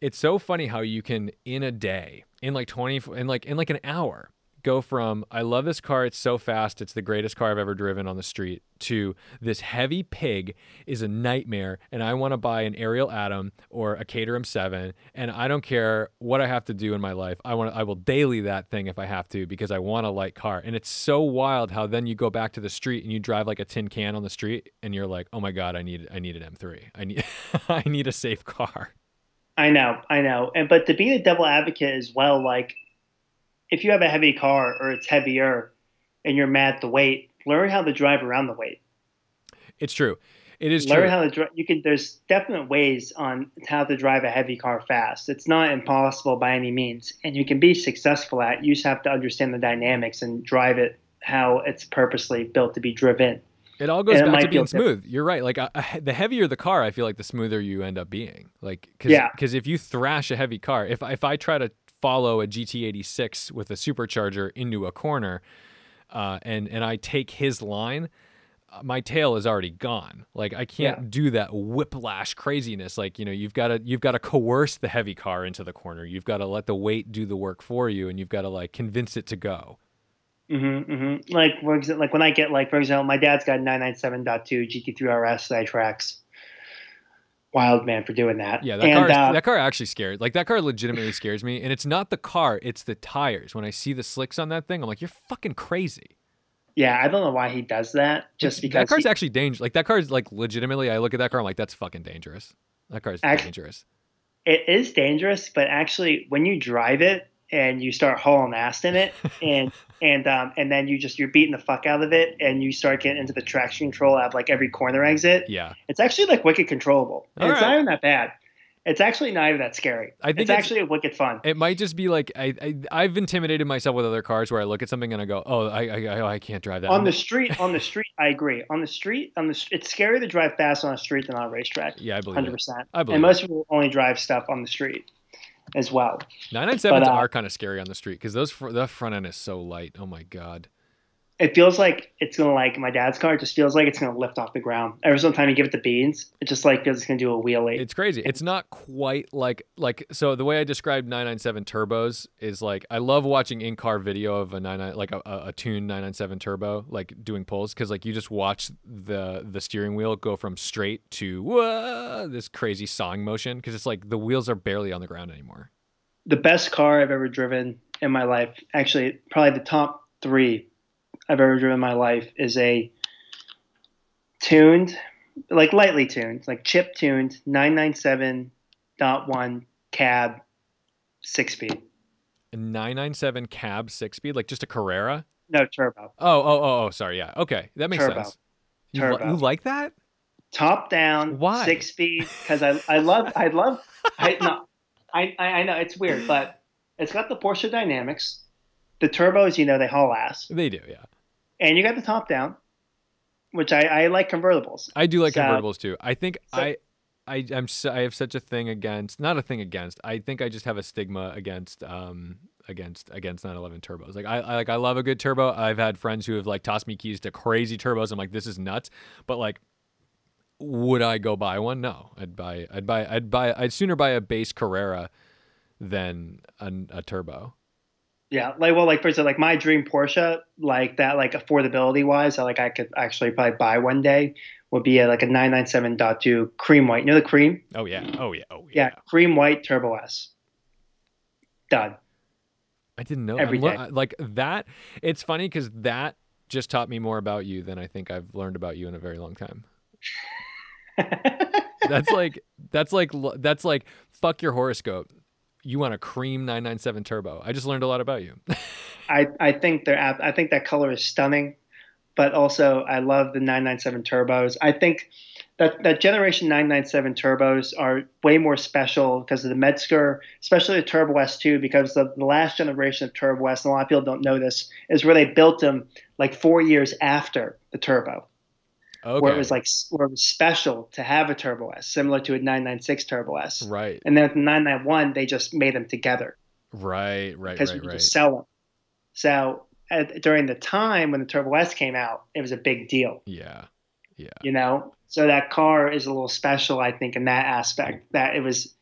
It's so funny how you can, in a day, in like an hour, go from I love this car, it's so fast, it's the greatest car I've ever driven on the street, to this heavy pig is a nightmare and I want to buy an Ariel Atom or a Caterham 7 and I don't care what I have to do in my life. I will daily that thing if I have to, because I want a light car. And it's so wild how then you go back to the street and you drive like a tin can on the street and you're like, oh my God, I need an M3. I need a safe car. I know. And but to be a devil advocate as well, like, if you have a heavy car or it's heavier and you're mad at the weight, learn how to drive around the weight. It's true. It is learn true. How to drive. You can. There's definite ways on how to drive a heavy car fast. It's not impossible by any means, and you can be successful at it. You just have to understand the dynamics and drive it how it's purposely built to be driven. It all goes back to being smooth. You're right. Like the heavier the car, I feel like the smoother you end up being. Like because if you thrash a heavy car, if I try to follow a GT86 with a supercharger into a corner, and I take his line, my tail is already gone. Like I can't do that whiplash craziness. Like, you know, you've got to coerce the heavy car into the corner. You've got to let the weight do the work for you, and you've got to like convince it to go. Mm-hmm, mm-hmm. Like for example, like when I get like, for example, my dad's got 997.2 GT3 RS that I tracks. Wild man for doing that. Yeah, that car actually scared. Like that car legitimately scares me, and it's not the car, it's the tires. When I see the slicks on that thing, I'm like, you're fucking crazy. Yeah, I don't know why he does that. Just because that car's actually dangerous. Like that car's like legitimately, I look at that car, I'm like, that's fucking dangerous. That car's dangerous. It is dangerous, but actually, when you drive it and you start hauling ass in it, and then you're beating the fuck out of it, and you start getting into the traction control at like every corner exit. Yeah, it's actually like wicked controllable. It's not even that bad. It's actually not even that scary. I think it's actually wicked fun. It might just be like I've intimidated myself with other cars where I look at something and I go, oh, I can't drive that. On the street, I agree. On the street, it's scarier to drive fast on a street than on a racetrack. Yeah, I believe 100%. And most people only drive stuff on the street as well. 997s are kind of scary on the street because the front end is so light. Oh my God. It feels like it's going to, like my dad's car, it just feels like it's going to lift off the ground. Every single time you give it the beans, it just like feels it's going to do a wheelie. It's crazy. It's not quite like so the way I describe 997 turbos is like, I love watching in-car video of a tuned 997 turbo, like doing pulls. Cause like you just watch the steering wheel go from straight to this crazy sawing motion. Cause it's like the wheels are barely on the ground anymore. The best car I've ever driven in my life, actually probably the top three I've ever driven in my life, is a tuned, like lightly tuned, like chip tuned 997.1 cab 6-speed. A 997 cab 6-speed, like just a Carrera? No, turbo. Oh, sorry. Yeah. Okay. That makes sense. Turbo. You like that? Top down. Why? 6-speed. Cause I know it's weird, but it's got the Porsche dynamics. The turbos, you know, they haul ass. They do. Yeah. And you got the top down, which I like convertibles. I do like convertibles too. I think I have such a thing against, not a thing against. I think I just have a stigma against 911 turbos. Like I love a good turbo. I've had friends who have like tossed me keys to crazy turbos. I'm like, this is nuts. But like, would I go buy one? No, I'd sooner buy a base Carrera than a turbo. Yeah, like well, like for example, like my dream Porsche, like that, like affordability wise, like I could actually probably buy one day, would be like a 997.2 cream white. You know the cream? Oh yeah. Cream white Turbo S. Done. I didn't know. Every day. Like that. It's funny because that just taught me more about you than I think I've learned about you in a very long time. That's like fuck your horoscope. You want a cream 997 turbo. I just learned a lot about you. I think that color is stunning, but also I love the 997 turbos. I think that generation 997 turbos are way more special because of the Metzger, especially the Turbo S2, because the last generation of Turbo S, and a lot of people don't know this, is where they built them like 4 years after the turbo. Okay. Where it was special to have a Turbo S, similar to a 996 Turbo S. Right. And then with the 991, they just made them together. Right. Because we could just sell them. So during the time when the Turbo S came out, it was a big deal. Yeah. Yeah. You know, so that car is a little special, I think, in that aspect, that it was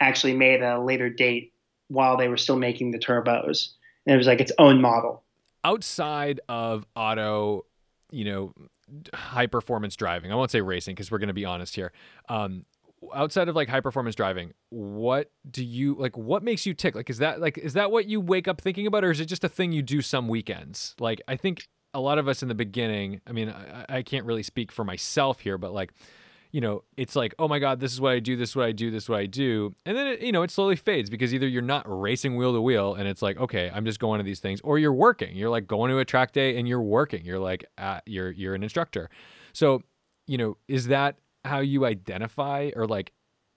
actually made at a later date while they were still making the turbos. And it was like its own model. Outside of auto, you know, high performance driving, I won't say racing because we're going to be honest here. Outside of like high performance driving, what do you like? What makes you tick? Like, is that what you wake up thinking about, or is it just a thing you do some weekends? Like, I think a lot of us in the beginning, I mean, I can't really speak for myself here, but like, you know, it's like, oh my God, this is what I do, this is what I do, this is what I do. And then, it, you know, it slowly fades because either you're not racing wheel to wheel and it's like, okay, I'm just going to these things, or you're working. You're like going to a track day and you're working. You're like, you're an instructor. So, you know, is that how you identify or like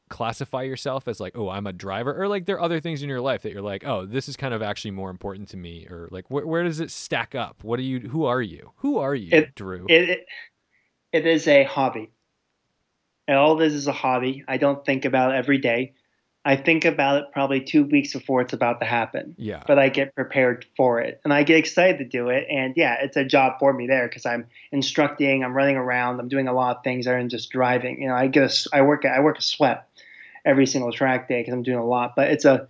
classify yourself as like, oh, I'm a driver? Or like there are other things in your life that you're like, oh, this is kind of actually more important to me, or like, where does it stack up? What do you, who are you, Drew? It is a hobby. And all this is a hobby. I don't think about it every day. I think about it probably 2 weeks before it's about to happen. Yeah. But I get prepared for it. And I get excited to do it. And yeah, it's a job for me there because I'm instructing, I'm running around, I'm doing a lot of things other than just driving. You know, I work a sweat every single track day because I'm doing a lot. But it's a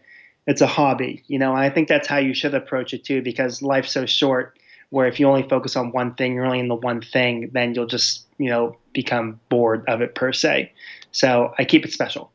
hobby, you know, and I think that's how you should approach it too, because life's so short where if you only focus on one thing, you're only in the one thing, then you'll just, you know, become bored of it per se. So I keep it special.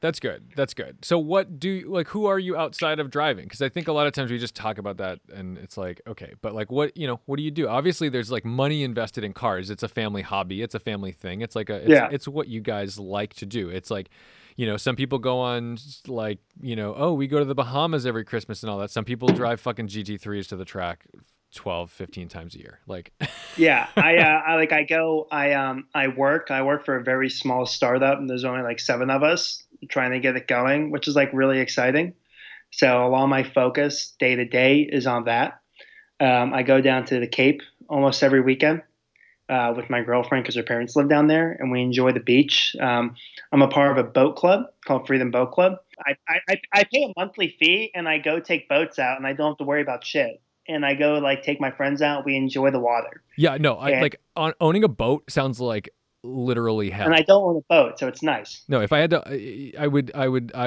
That's good. That's good. So what do you like, who are you outside of driving? Cause I think a lot of times we just talk about that and it's like, okay, but like what, you know, what do you do? Obviously there's like money invested in cars. It's a family hobby. It's a family thing. It's like it's what you guys like to do. It's like, you know, some people go on like, you know, oh, we go to the Bahamas every Christmas and all that. Some people drive fucking GT3s to the track 12, 15 times a year. Like, yeah, I work for a very small startup and there's only like 7 of us trying to get it going, which is like really exciting. So a lot of my focus day to day is on that. I go down to the Cape almost every weekend with my girlfriend because her parents live down there and we enjoy the beach. I'm a part of a boat club called Freedom Boat Club. I pay a monthly fee and I go take boats out and I don't have to worry about shit. And I go like take my friends out. We enjoy the water. Yeah, no, owning a boat sounds like literally hell. And I don't own a boat, so it's nice. No, if I had to, I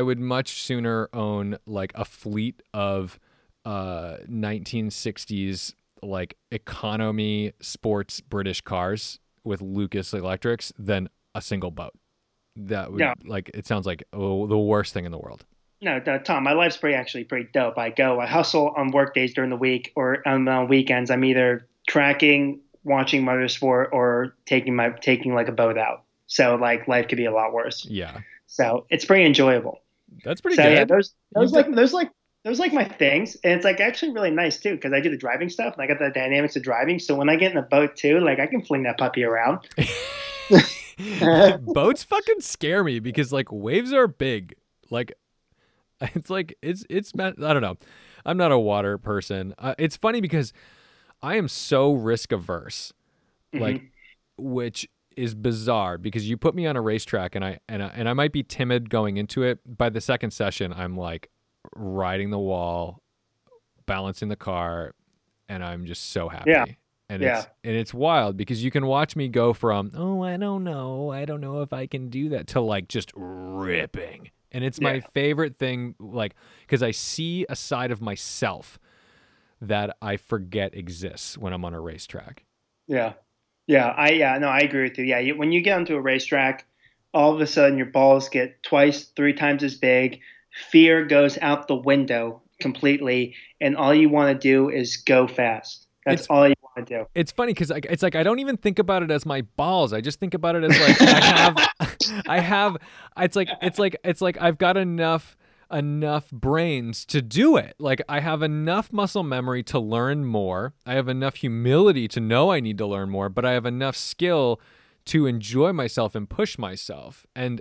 would much sooner own like a fleet of 1960s like economy sports British cars with Lucas electrics than a single boat. That would like it sounds like the worst thing in the world. No, Tom, my life's pretty dope. I hustle on work days during the week or on weekends. I'm either tracking, watching motorsport, or taking like a boat out. So like life could be a lot worse. Yeah. So it's pretty enjoyable. That's pretty good. Yeah, those my things. And it's like actually really nice too, because I do the driving stuff and I got the dynamics of driving. So when I get in a boat too, like I can fling that puppy around. Boats fucking scare me because like waves are big. It's I don't know. I'm not a water person. It's funny because I am so risk averse, like, which is bizarre because you put me on a racetrack and I might be timid going into it. By the second session, I'm like riding the wall, balancing the car, and I'm just so happy. Yeah. It's wild because you can watch me go from, oh, I don't know if I can do that to like just ripping. And it's my favorite thing, like, because I see a side of myself that I forget exists when I'm on a racetrack. Yeah. Yeah. I agree with you. Yeah. When you get onto a racetrack, all of a sudden your balls get 3 times as big. Fear goes out the window completely. And all you want to do is go fast. That's all you want to do. It's funny because it's like I don't even think about it as my balls. I just think about it as like I have. It's like I've got enough brains to do it. Like I have enough muscle memory to learn more. I have enough humility to know I need to learn more. But I have enough skill to enjoy myself and push myself. And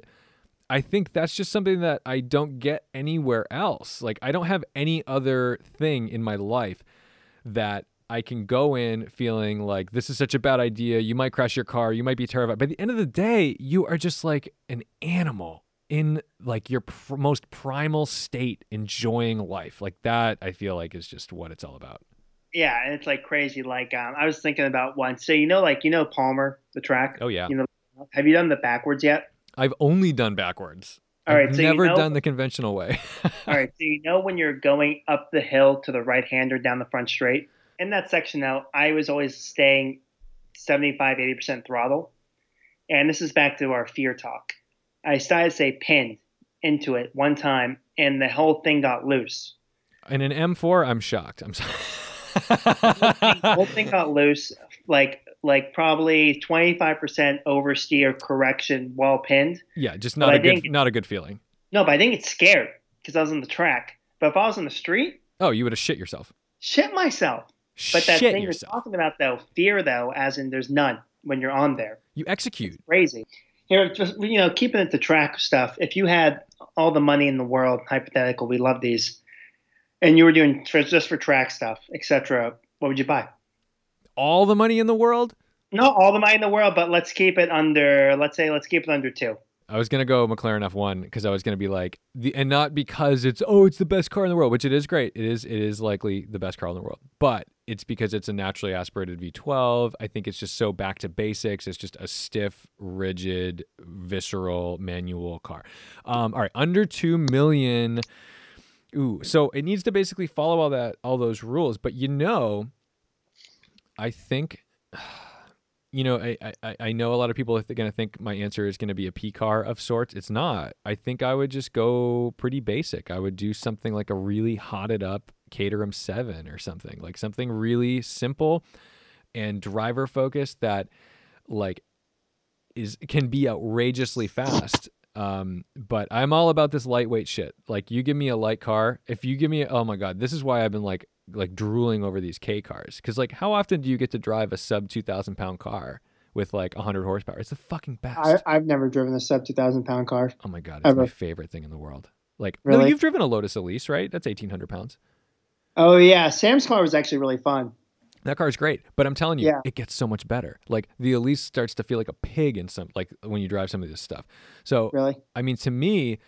I think that's just something that I don't get anywhere else. Like I don't have any other thing in my life that I can go in feeling like this is such a bad idea. You might crash your car. You might be terrified. By the end of the day, you are just like an animal in like your most primal state, enjoying life. Like that, I feel like, is just what it's all about. Yeah, and it's like crazy. Like I was thinking about once. So Palmer, the track. Oh yeah. Have you done the backwards yet? I've only done backwards. All right. I've never done the conventional way. All right. So when you're going up the hill to the right-hander down the front straight, in that section now, I was always staying 75, 80% throttle, and this is back to our fear talk. I started to say pinned into it one time, and the whole thing got loose. In an M4, I'm shocked. I'm sorry. the whole thing got loose, like probably 25% oversteer correction while pinned. Yeah, just not a good feeling. No, but I didn't get scared because I was on the track. But if I was on the street, oh, you would have shit yourself. Shit myself. But that thing you're talking about, though, fear, though, as in there's none when you're on there. You execute. It's crazy. Just, keeping it the track stuff, if you had all the money in the world, hypothetical, we love these, and you were doing just for track stuff, etc., what would you buy? All the money in the world? No, all the money in the world, but let's keep it under two. I was going to go McLaren F1 because I was going to be like, and not because it's the best car in the world, which it is great. It is likely the best car in the world, but it's because it's a naturally aspirated V12. I think it's just so back to basics. It's just a stiff, rigid, visceral manual car. All right. Under 2 million. Ooh. So it needs to basically follow all those rules. But I think, I know a lot of people are going to think my answer is going to be a P car of sorts. It's not. I think I would just go pretty basic. I would do something like a really hotted up Caterham 7 or something, like something really simple and driver focused that like can be outrageously fast. But I'm all about this lightweight shit. Like you give me a light car. If you give me, oh my God, this is why I've been like drooling over these K cars. Cause like how often do you get to drive a sub 2,000 pound car with like 100 horsepower? It's the fucking best. I've never driven a sub 2,000 pound car. Oh my God. It's my favorite thing in the world. Like really? No, you've driven a Lotus Elise, right? That's 1,800 pounds. Oh yeah. Sam's car was actually really fun. That car is great, but I'm telling you, It gets so much better. Like the Elise starts to feel like a pig in some, like when you drive some of this stuff. So really? I mean, to me,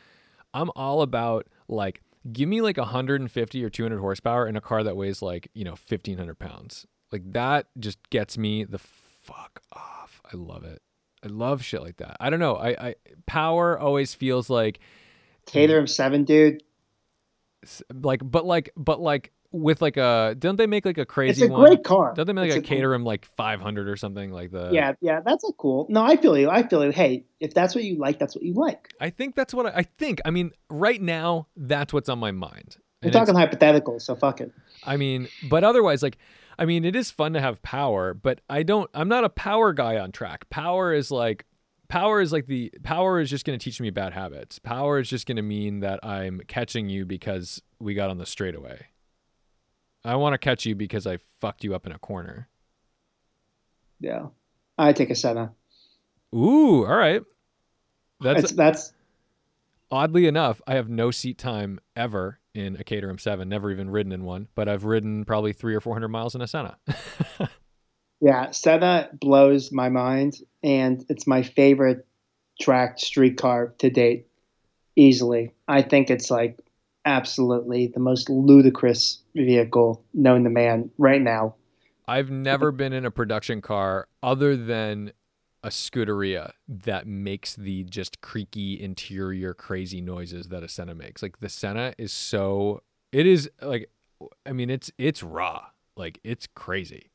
I'm all about like, give me like 150 or 200 horsepower in a car that weighs like, 1,500 pounds. Like that just gets me the fuck off. I love it. I love shit like that. I don't know. I power always feels like Caterham 7, dude. But with like a, don't they make like a crazy one? It's a great car. Don't they make like a Caterham like 500 or something like the? Yeah, that's a cool. No, I feel you. Hey, if that's what you like, that's what you like. I think that's what I think. I mean, right now, that's what's on my mind. We're talking hypothetical, so fuck it. I mean, but otherwise, like, I mean, it is fun to have power, but I'm not a power guy on track. Power is just going to teach me bad habits. Power is just going to mean that I'm catching you because we got on the straightaway. I want to catch you because I fucked you up in a corner. Yeah. I take a 7. Ooh, all right. That's oddly enough, I have no seat time ever in a Caterham 7, never even ridden in one, but I've ridden probably 300 or 400 miles in a Senna. Yeah, Senna blows my mind, and it's my favorite track street car to date, easily. I think it's like absolutely the most ludicrous vehicle known to man right now. I've never been in a production car other than a Scuderia that makes the just creaky interior crazy noises that a Senna makes. Like the Senna is so, it is like, I mean, it's raw. Like it's crazy.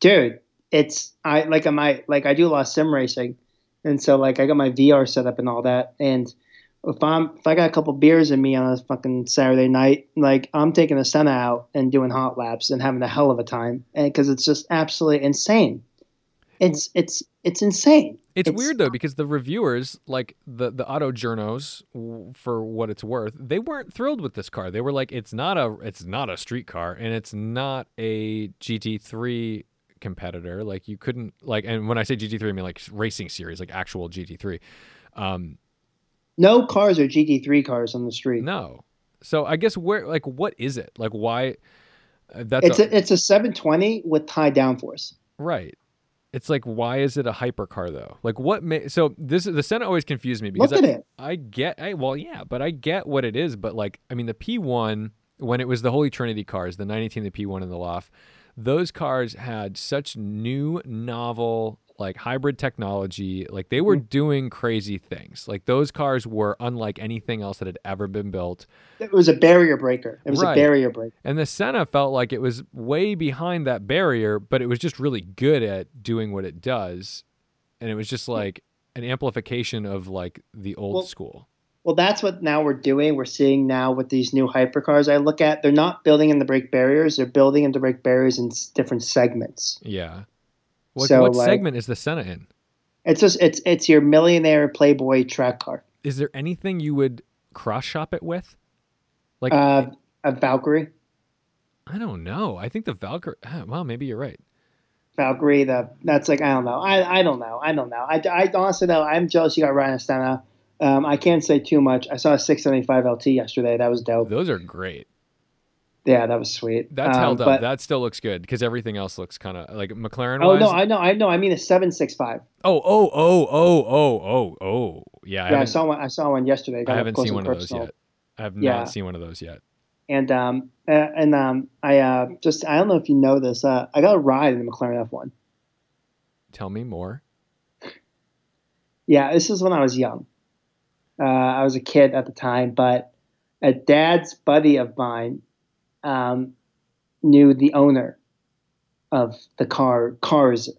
Dude, I do a lot of sim racing. And so like I got my VR set up and all that. And if I got a couple beers in me on a fucking Saturday night, like I'm taking a Senna out and doing hot laps and having a hell of a time. And cause it's just absolutely insane. It's insane. It's weird though, because the reviewers, like the auto journos, for what it's worth, they weren't thrilled with this car. They were like, it's not a street car and it's not a GT3 competitor. Like you couldn't like, and when I say GT3, I mean like racing series, like actual GT3. No cars are GT3 cars on the street. No. So I guess what is it? Like why? It's a 720 with high downforce. Right. It's like, why is it a hypercar though? Like, what? So this is the Senna always confused me because I get what it is, but like, I mean, the P1 when it was the Holy Trinity cars, the 918, the P1, and the Loff, those cars had such new, novel, like hybrid technology. Like they were doing crazy things. Like those cars were unlike anything else that had ever been built. It was a barrier breaker. And the Senna felt like it was way behind that barrier, but it was just really good at doing what it does. And it was just like an amplification of like the old school. Well, that's what now we're doing. We're seeing now with these new hypercars I look at, they're not building in the brake barriers. They're building into brake barriers in different segments. Yeah. What like, segment is the Senna in? It's just it's your millionaire playboy track car. Is there anything you would cross shop it with? Like a Valkyrie? I don't know. I think the Valkyrie. Well, maybe you're right. Valkyrie. That's like I don't know. I honestly though I'm jealous you got Ryan Senna. I can't say too much. I saw a 675 LT yesterday. That was dope. Those are great. Yeah, that was sweet. That's held up. That still looks good because everything else looks kind of like McLaren. Oh no, I know. I mean a 765. Oh. Yeah. I saw one yesterday. I haven't seen one of those yet. I have not seen one of those yet. And I don't know if you know this. I got a ride in the McLaren F1. Tell me more. Yeah, this is when I was young. I was a kid at the time, but a dad's buddy of mine knew the owner of the cars.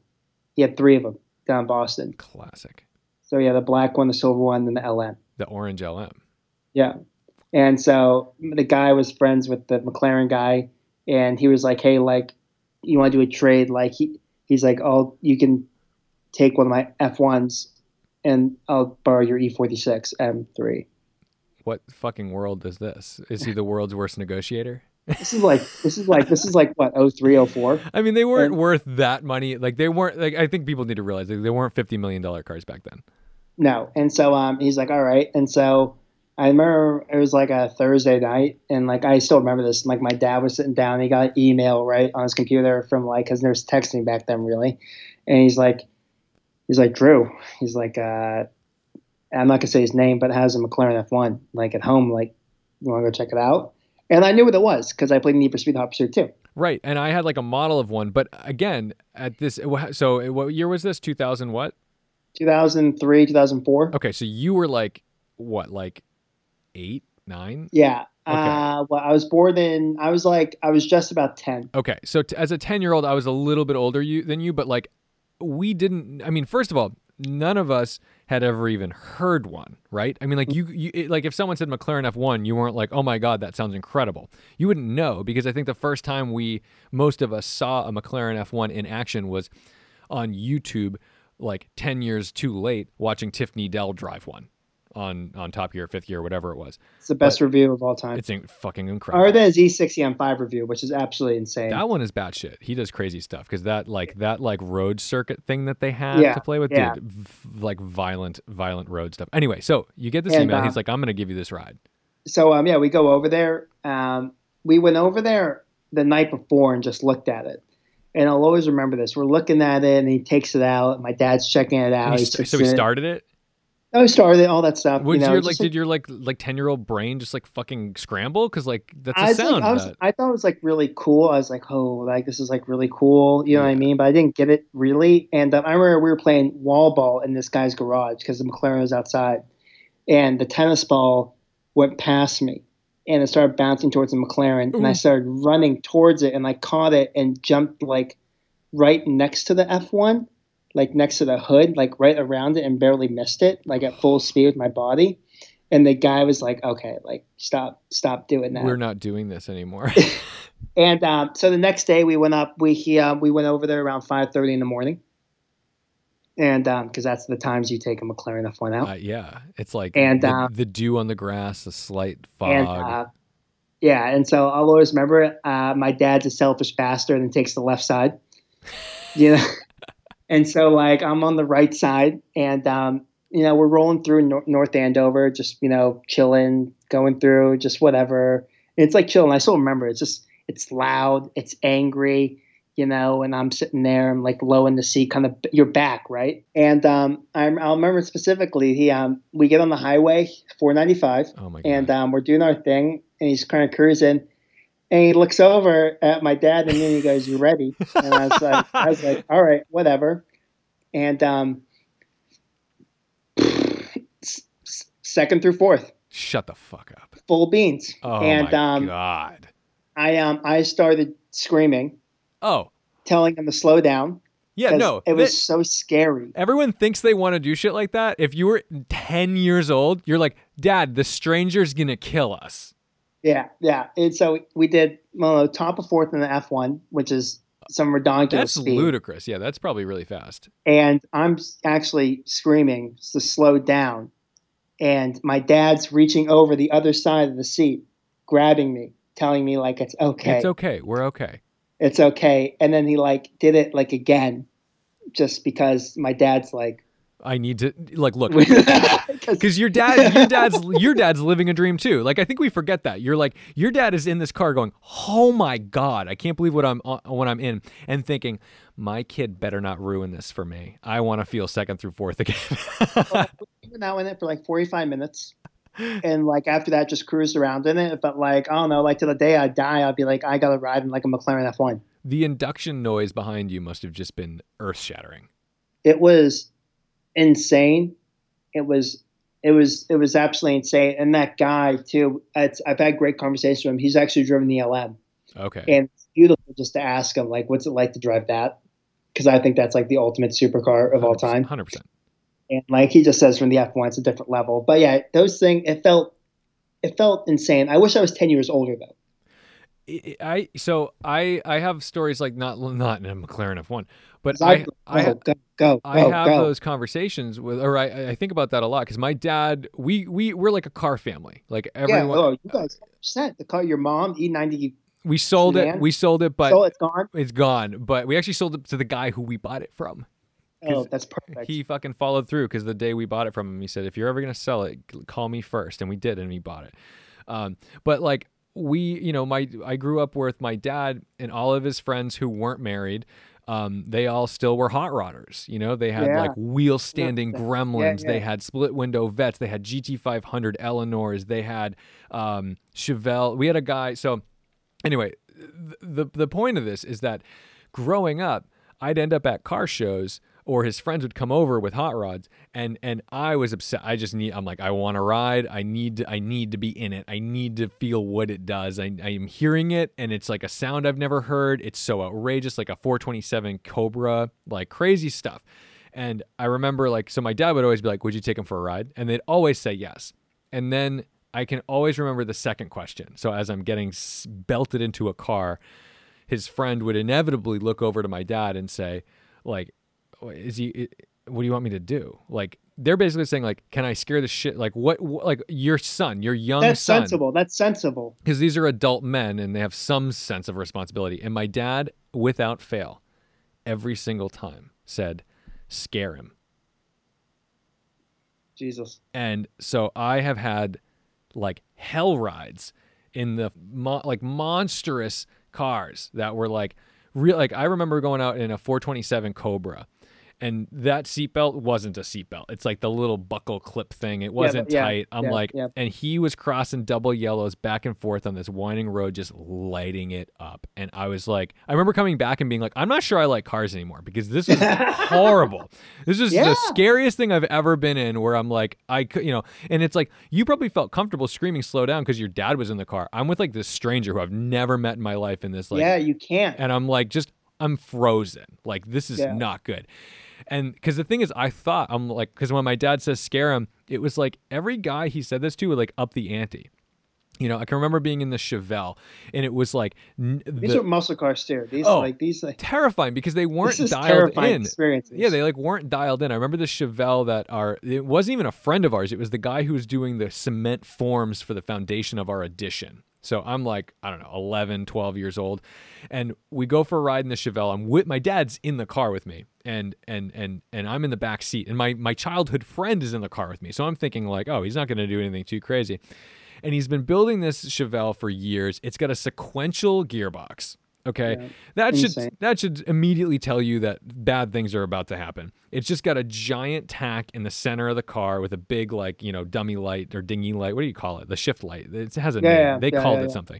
He had three of them down in Boston. Classic. So yeah, the black one, the silver one, and the LM. The orange LM. Yeah. And so the guy was friends with the McLaren guy, and he was like, hey, like, you want to do a trade? Like he's like, oh, you can take one of my F1s and I'll borrow your E46 M3. What fucking world is this? Is he the world's worst negotiator? This is like what, 03, 04? I mean, they weren't worth that money. Like they weren't, like, I think people need to realize like, they weren't $50 million cars back then. No. And so he's like, all right. And so I remember it was like a Thursday night, and like I still remember this. Like my dad was sitting down, he got an email right on his computer from like, because there was texting back then really, and he's like Drew. He's like, I'm not gonna say his name, but it has a McLaren F1 like at home. Like, you want to go check it out? And I knew what it was because I played Need for Speed Hot Pursuit too. Right, and I had like a model of one. But again, at this, so what year was this? 2000 what? 2003, 2004. Okay, so you were like what, like 8, 9? Yeah. Okay. Well, I was born in. I was just about 10. Okay, so as a 10-year-old, I was a little bit older than you, but like we didn't. I mean, first of all, none of us had ever even heard one, right? I mean, like like if someone said McLaren F1, you weren't like, oh my God, that sounds incredible. You wouldn't know, because I think the first time most of us saw a McLaren F1 in action was on YouTube, like 10 years too late, watching Tiffany Dell drive one on Top Gear, Fifth Gear, whatever it was. It's the best review of all time. It's fucking incredible. Or the Z60 M5 review, which is absolutely insane. That one is batshit. He does crazy stuff because that road circuit thing that they had to play with, dude, like violent road stuff. Anyway, so you get this email. He's like, I'm going to give you this ride. So we go over there. We went over there the night before and just looked at it. And I'll always remember this. We're looking at it, and he takes it out. My dad's checking it out. So he started it? I started all that stuff. Did your like 10-year-old brain just like fucking scramble? Because like that's the sound. Like, I thought it was like really cool. I was like, oh, like this is like really cool. You know what I mean? But I didn't get it really. And I remember we were playing wall ball in this guy's garage because the McLaren was outside, and the tennis ball went past me, and it started bouncing towards the McLaren, and I started running towards it, and I caught it and jumped like right next to the F1. Like next to the hood, like right around it, and barely missed it, like at full speed with my body. And the guy was like, okay, like stop doing that. We're not doing this anymore. And so the next day we went up, we went over there around 5:30 in the morning. And because that's the times you take a McLaren F1 out. Yeah. It's like the dew on the grass, the slight fog. And, and so I'll always remember my dad's a selfish bastard and takes the left side. You know? And so, like, I'm on the right side, and, we're rolling through North Andover, just, chilling, going through, just whatever. And it's like chilling. I still remember it's loud. It's angry. you know, and I'm sitting there, I'm like low in the seat, kind of your back, right? And I'll remember specifically, we get on the highway, 495, oh my God. And we're doing our thing, and he's kind of cruising, and he looks over at my dad, and then he goes, "You ready?" And I was like, "All right, whatever." And second through fourth. Shut the fuck up. Full beans. Oh and, my God. I started screaming. Oh. Telling him to slow down. Yeah, no. It was so scary. Everyone thinks they want to do shit like that. If you were 10 years old, you're like, "Dad, the stranger's going to kill us." Yeah, yeah. And so we did top of fourth in the F1, which is some ridiculous speed. That's ludicrous. Yeah, that's probably really fast. And I'm actually screaming to slow down. And my dad's reaching over the other side of the seat, grabbing me, telling me like, "It's okay. It's okay. We're okay. It's okay." And then he like did it like again, just because my dad's like, "I need to like look," because your dad's living a dream too. Like I think we forget that you're like your dad is in this car going, "Oh my God, I can't believe what I'm in," and thinking, "My kid better not ruin this for me. I want to feel second through fourth again." Well, we were now in it for like 45 minutes. And like after that, just cruised around in it. But like I don't know, like till the day I die, I'll be like, I gotta ride in like a McLaren F1. The induction noise behind you must have just been earth shattering. It was insane. It was absolutely insane. And that guy too. I've had great conversations with him. He's actually driven the LM. Okay. And it's beautiful just to ask him like, what's it like to drive that? Because I think that's like the ultimate supercar of all time. 100%. And like he just says from the F1, it's a different level. But yeah, those things, it felt insane. I wish I was 10 years older though. I have stories like not in a McLaren F1, but I have those conversations with, or I think about that a lot because my dad, we're like a car family, like everyone. Yeah, oh, you guys, 100%. The car, your mom, E90. We sold it, but it's gone. But we actually sold it to the guy who we bought it from. Oh, that's perfect. He fucking followed through because the day we bought it from him, he said, "If you're ever going to sell it, call me first." And we did, and he bought it. But like I grew up with my dad and all of his friends who weren't married. They all still were hot rodders. You know, they had like wheel standing gremlins. Yeah. They had split window vets. They had GT500 Eleanors. They had Chevelle. We had a guy. So anyway, the point of this is that growing up, I'd end up at car shows, or his friends would come over with hot rods, and I was upset. I'm like, I want to ride. I need to be in it. I need to feel what it does. I am hearing it, and it's like a sound I've never heard. It's so outrageous, like a 427 Cobra, like crazy stuff. And I remember like, so my dad would always be like, "Would you take him for a ride?" And they'd always say yes. And then I can always remember the second question. So as I'm getting belted into a car, his friend would inevitably look over to my dad and say like, what do you want me to do? Like, they're basically saying like, can I scare the shit? Like what, like your young that's son. That's sensible. Cause these are adult men and they have some sense of responsibility. And my dad, without fail, every single time said, "Scare him." Jesus. And so I have had like hell rides in the monstrous cars that were like real. Like I remember going out in a 427 Cobra. And that seatbelt wasn't a seatbelt. It's like the little buckle clip thing. It wasn't tight. And he was crossing double yellows back and forth on this winding road, just lighting it up. And I was like, I remember coming back and being like, I'm not sure I like cars anymore because this is horrible. This is the scariest thing I've ever been in where I'm like, I could, you know, and it's like, you probably felt comfortable screaming, "Slow down," because your dad was in the car. I'm with like this stranger who I've never met in my life in this. Like, yeah, you can't. And I'm like, I'm frozen. Like, this is not good. And because the thing is, because when my dad says "scare him," it was like every guy he said this to would like up the ante. You know, I can remember being in the Chevelle, and it was like these are muscle cars too. These terrifying because they weren't dialed in. Yeah, they like weren't dialed in. I remember the Chevelle it wasn't even a friend of ours. It was the guy who was doing the cement forms for the foundation of our addition. So I'm like, I don't know, 11, 12 years old. And we go for a ride in the Chevelle. My dad's in the car with me and I'm in the back seat and my childhood friend is in the car with me. So I'm thinking like, oh, he's not going to do anything too crazy. And he's been building this Chevelle for years. It's got a sequential gearbox. Okay, yeah. That should immediately tell you that bad things are about to happen. It's just got a giant tack in the center of the car with a big, like, you know, dummy light or dinghy light. What do you call it? The shift light. It has a name. They called it something.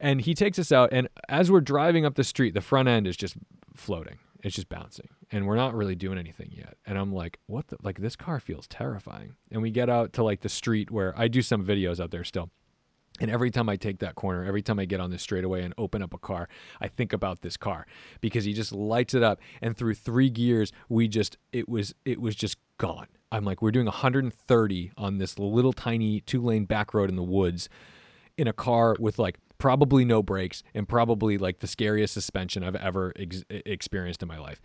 And he takes us out, and as we're driving up the street, the front end is just floating. It's just bouncing, and we're not really doing anything yet. And I'm like, what the, like, this car feels terrifying. And we get out to like the street where I do some videos out there still. And every time I take that corner, every time I get on this straightaway and open up a car, I think about this car because he just lights it up. And through three gears, it was just gone. I'm like, we're doing 130 on this little tiny 2-lane back road in the woods in a car with like probably no brakes and probably like the scariest suspension I've ever experienced in my life.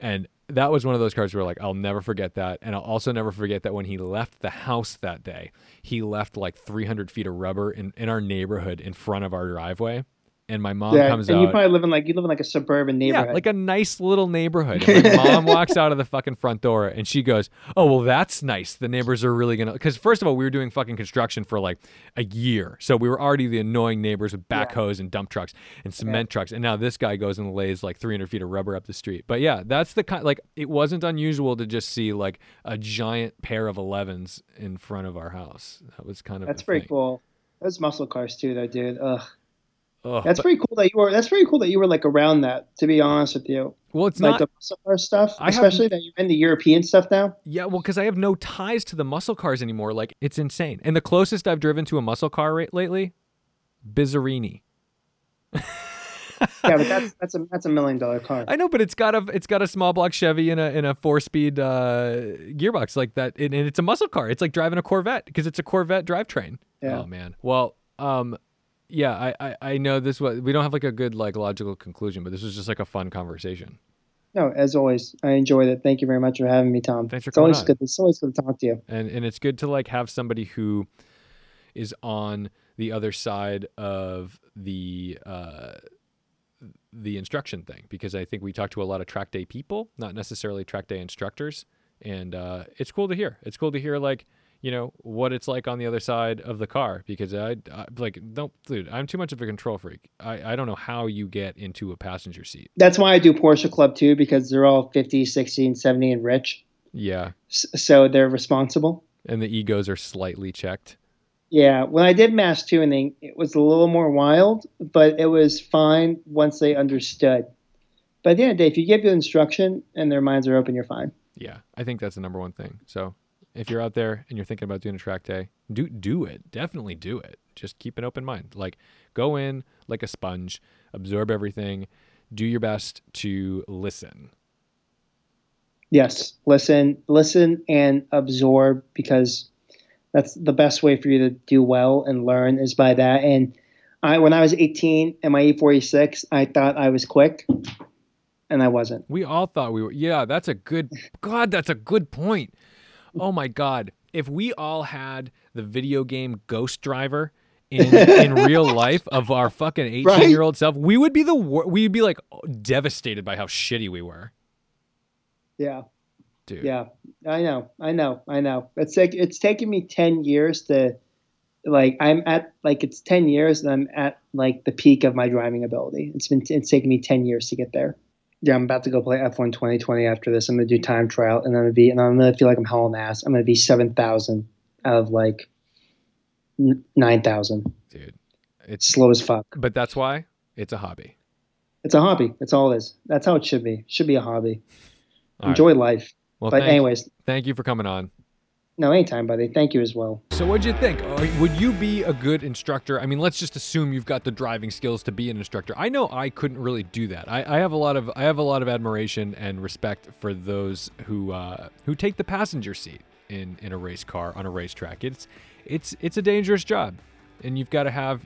And that was one of those cars where, like, I'll never forget that. And I'll also never forget that when he left the house that day, he left like 300 feet of rubber in our neighborhood in front of our driveway. And my mom comes out. And you probably live in like a suburban neighborhood. Yeah, like a nice little neighborhood. And my mom walks out of the fucking front door and she goes, "Oh, well, that's nice. The neighbors are really gonna." Because first of all, we were doing fucking construction for like a year, so we were already the annoying neighbors with backhoes and dump trucks and cement trucks. And now this guy goes and lays like 300 feet of rubber up the street. But yeah, that's the kind. Like, it wasn't unusual to just see like a giant pair of 11s in front of our house. That was kind of cool. Those muscle cars too, though, dude. Ugh. Pretty cool that you were. That's pretty cool that you were like around that. To be honest with you, well, it's like not the muscle car stuff, especially that you're in the European stuff now. Yeah, well, because I have no ties to the muscle cars anymore. Like, it's insane. And the closest I've driven to a muscle car lately, Bizzarini. Yeah, but that's a $1 million car. I know, but it's got a small block Chevy in a 4-speed gearbox like that, and it's a muscle car. It's like driving a Corvette because it's a Corvette drivetrain. Yeah. Oh man. Well, yeah, I know this was, we don't have like a good like logical conclusion, but this was just like a fun conversation. No, as always, I enjoyed it. Thank you very much for having me, Tom. Thanks for coming on. It's always good to talk to you. And it's good to like have somebody who is on the other side of the instruction thing, because I think we talk to a lot of track day people, not necessarily track day instructors, and it's cool to hear. It's cool to hear like, you know, what it's like on the other side of the car, because I like, don't, dude, I'm too much of a control freak. I don't know how you get into a passenger seat. That's why I do Porsche Club too, because they're all 50, 60, and 70 and rich. Yeah. So they're responsible. And the egos are slightly checked. Yeah. When I did Mass Tuning, it was a little more wild, but it was fine once they understood. But at the end of the day, if you give good instruction and their minds are open, you're fine. Yeah. I think that's the number one thing. So if you're out there and you're thinking about doing a track day, do it. Definitely do it. Just keep an open mind. Like, go in like a sponge, absorb everything, do your best to listen. Yes, listen and absorb, because that's the best way for you to do well and learn is by that. And when I was 18 and my E46, I thought I was quick, and I wasn't. We all thought we were. Yeah, that's a good. God, that's a good point. Oh my God! If we all had the video game Ghost Driver in real life of our fucking 18-year-old self, we would be we'd be like devastated by how shitty we were. Yeah, dude. Yeah, I know. It's like it's taken me 10 years to, like, I'm at like it's 10 years and I'm at like the peak of my driving ability. It's taken me 10 years to get there. Yeah, I'm about to go play F1 2020 after this. I'm going to do time trial, and I'm going to feel like I'm hauling ass. I'm going to be 7,000 out of like 9,000. Dude, it's slow as fuck. But that's why it's a hobby. It's a hobby. That's all it is. That's how it should be. It should be a hobby. All enjoy life. Well, but anyways, thank you for coming on. No, anytime, buddy. Thank you as well. So what'd you think? Would you be a good instructor? I mean, let's just assume you've got the driving skills to be an instructor. I know I couldn't really do that. I have a lot of admiration and respect for those who take the passenger seat in a race car on a racetrack. It's a dangerous job, and you've got to have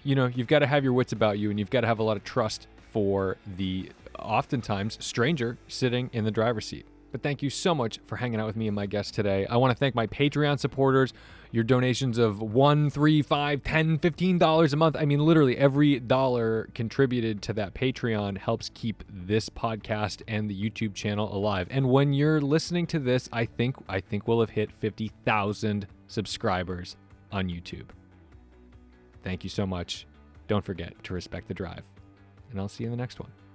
your wits about you, and you've got to have a lot of trust for the oftentimes stranger sitting in the driver's seat. But thank you so much for hanging out with me and my guests today. I want to thank my Patreon supporters. Your donations of $1, $3, $5, $10, $15 a month. I mean, literally every dollar contributed to that Patreon helps keep this podcast and the YouTube channel alive. And when you're listening to this, I think we'll have hit 50,000 subscribers on YouTube. Thank you so much. Don't forget to respect the drive. and I'll see you in the next one.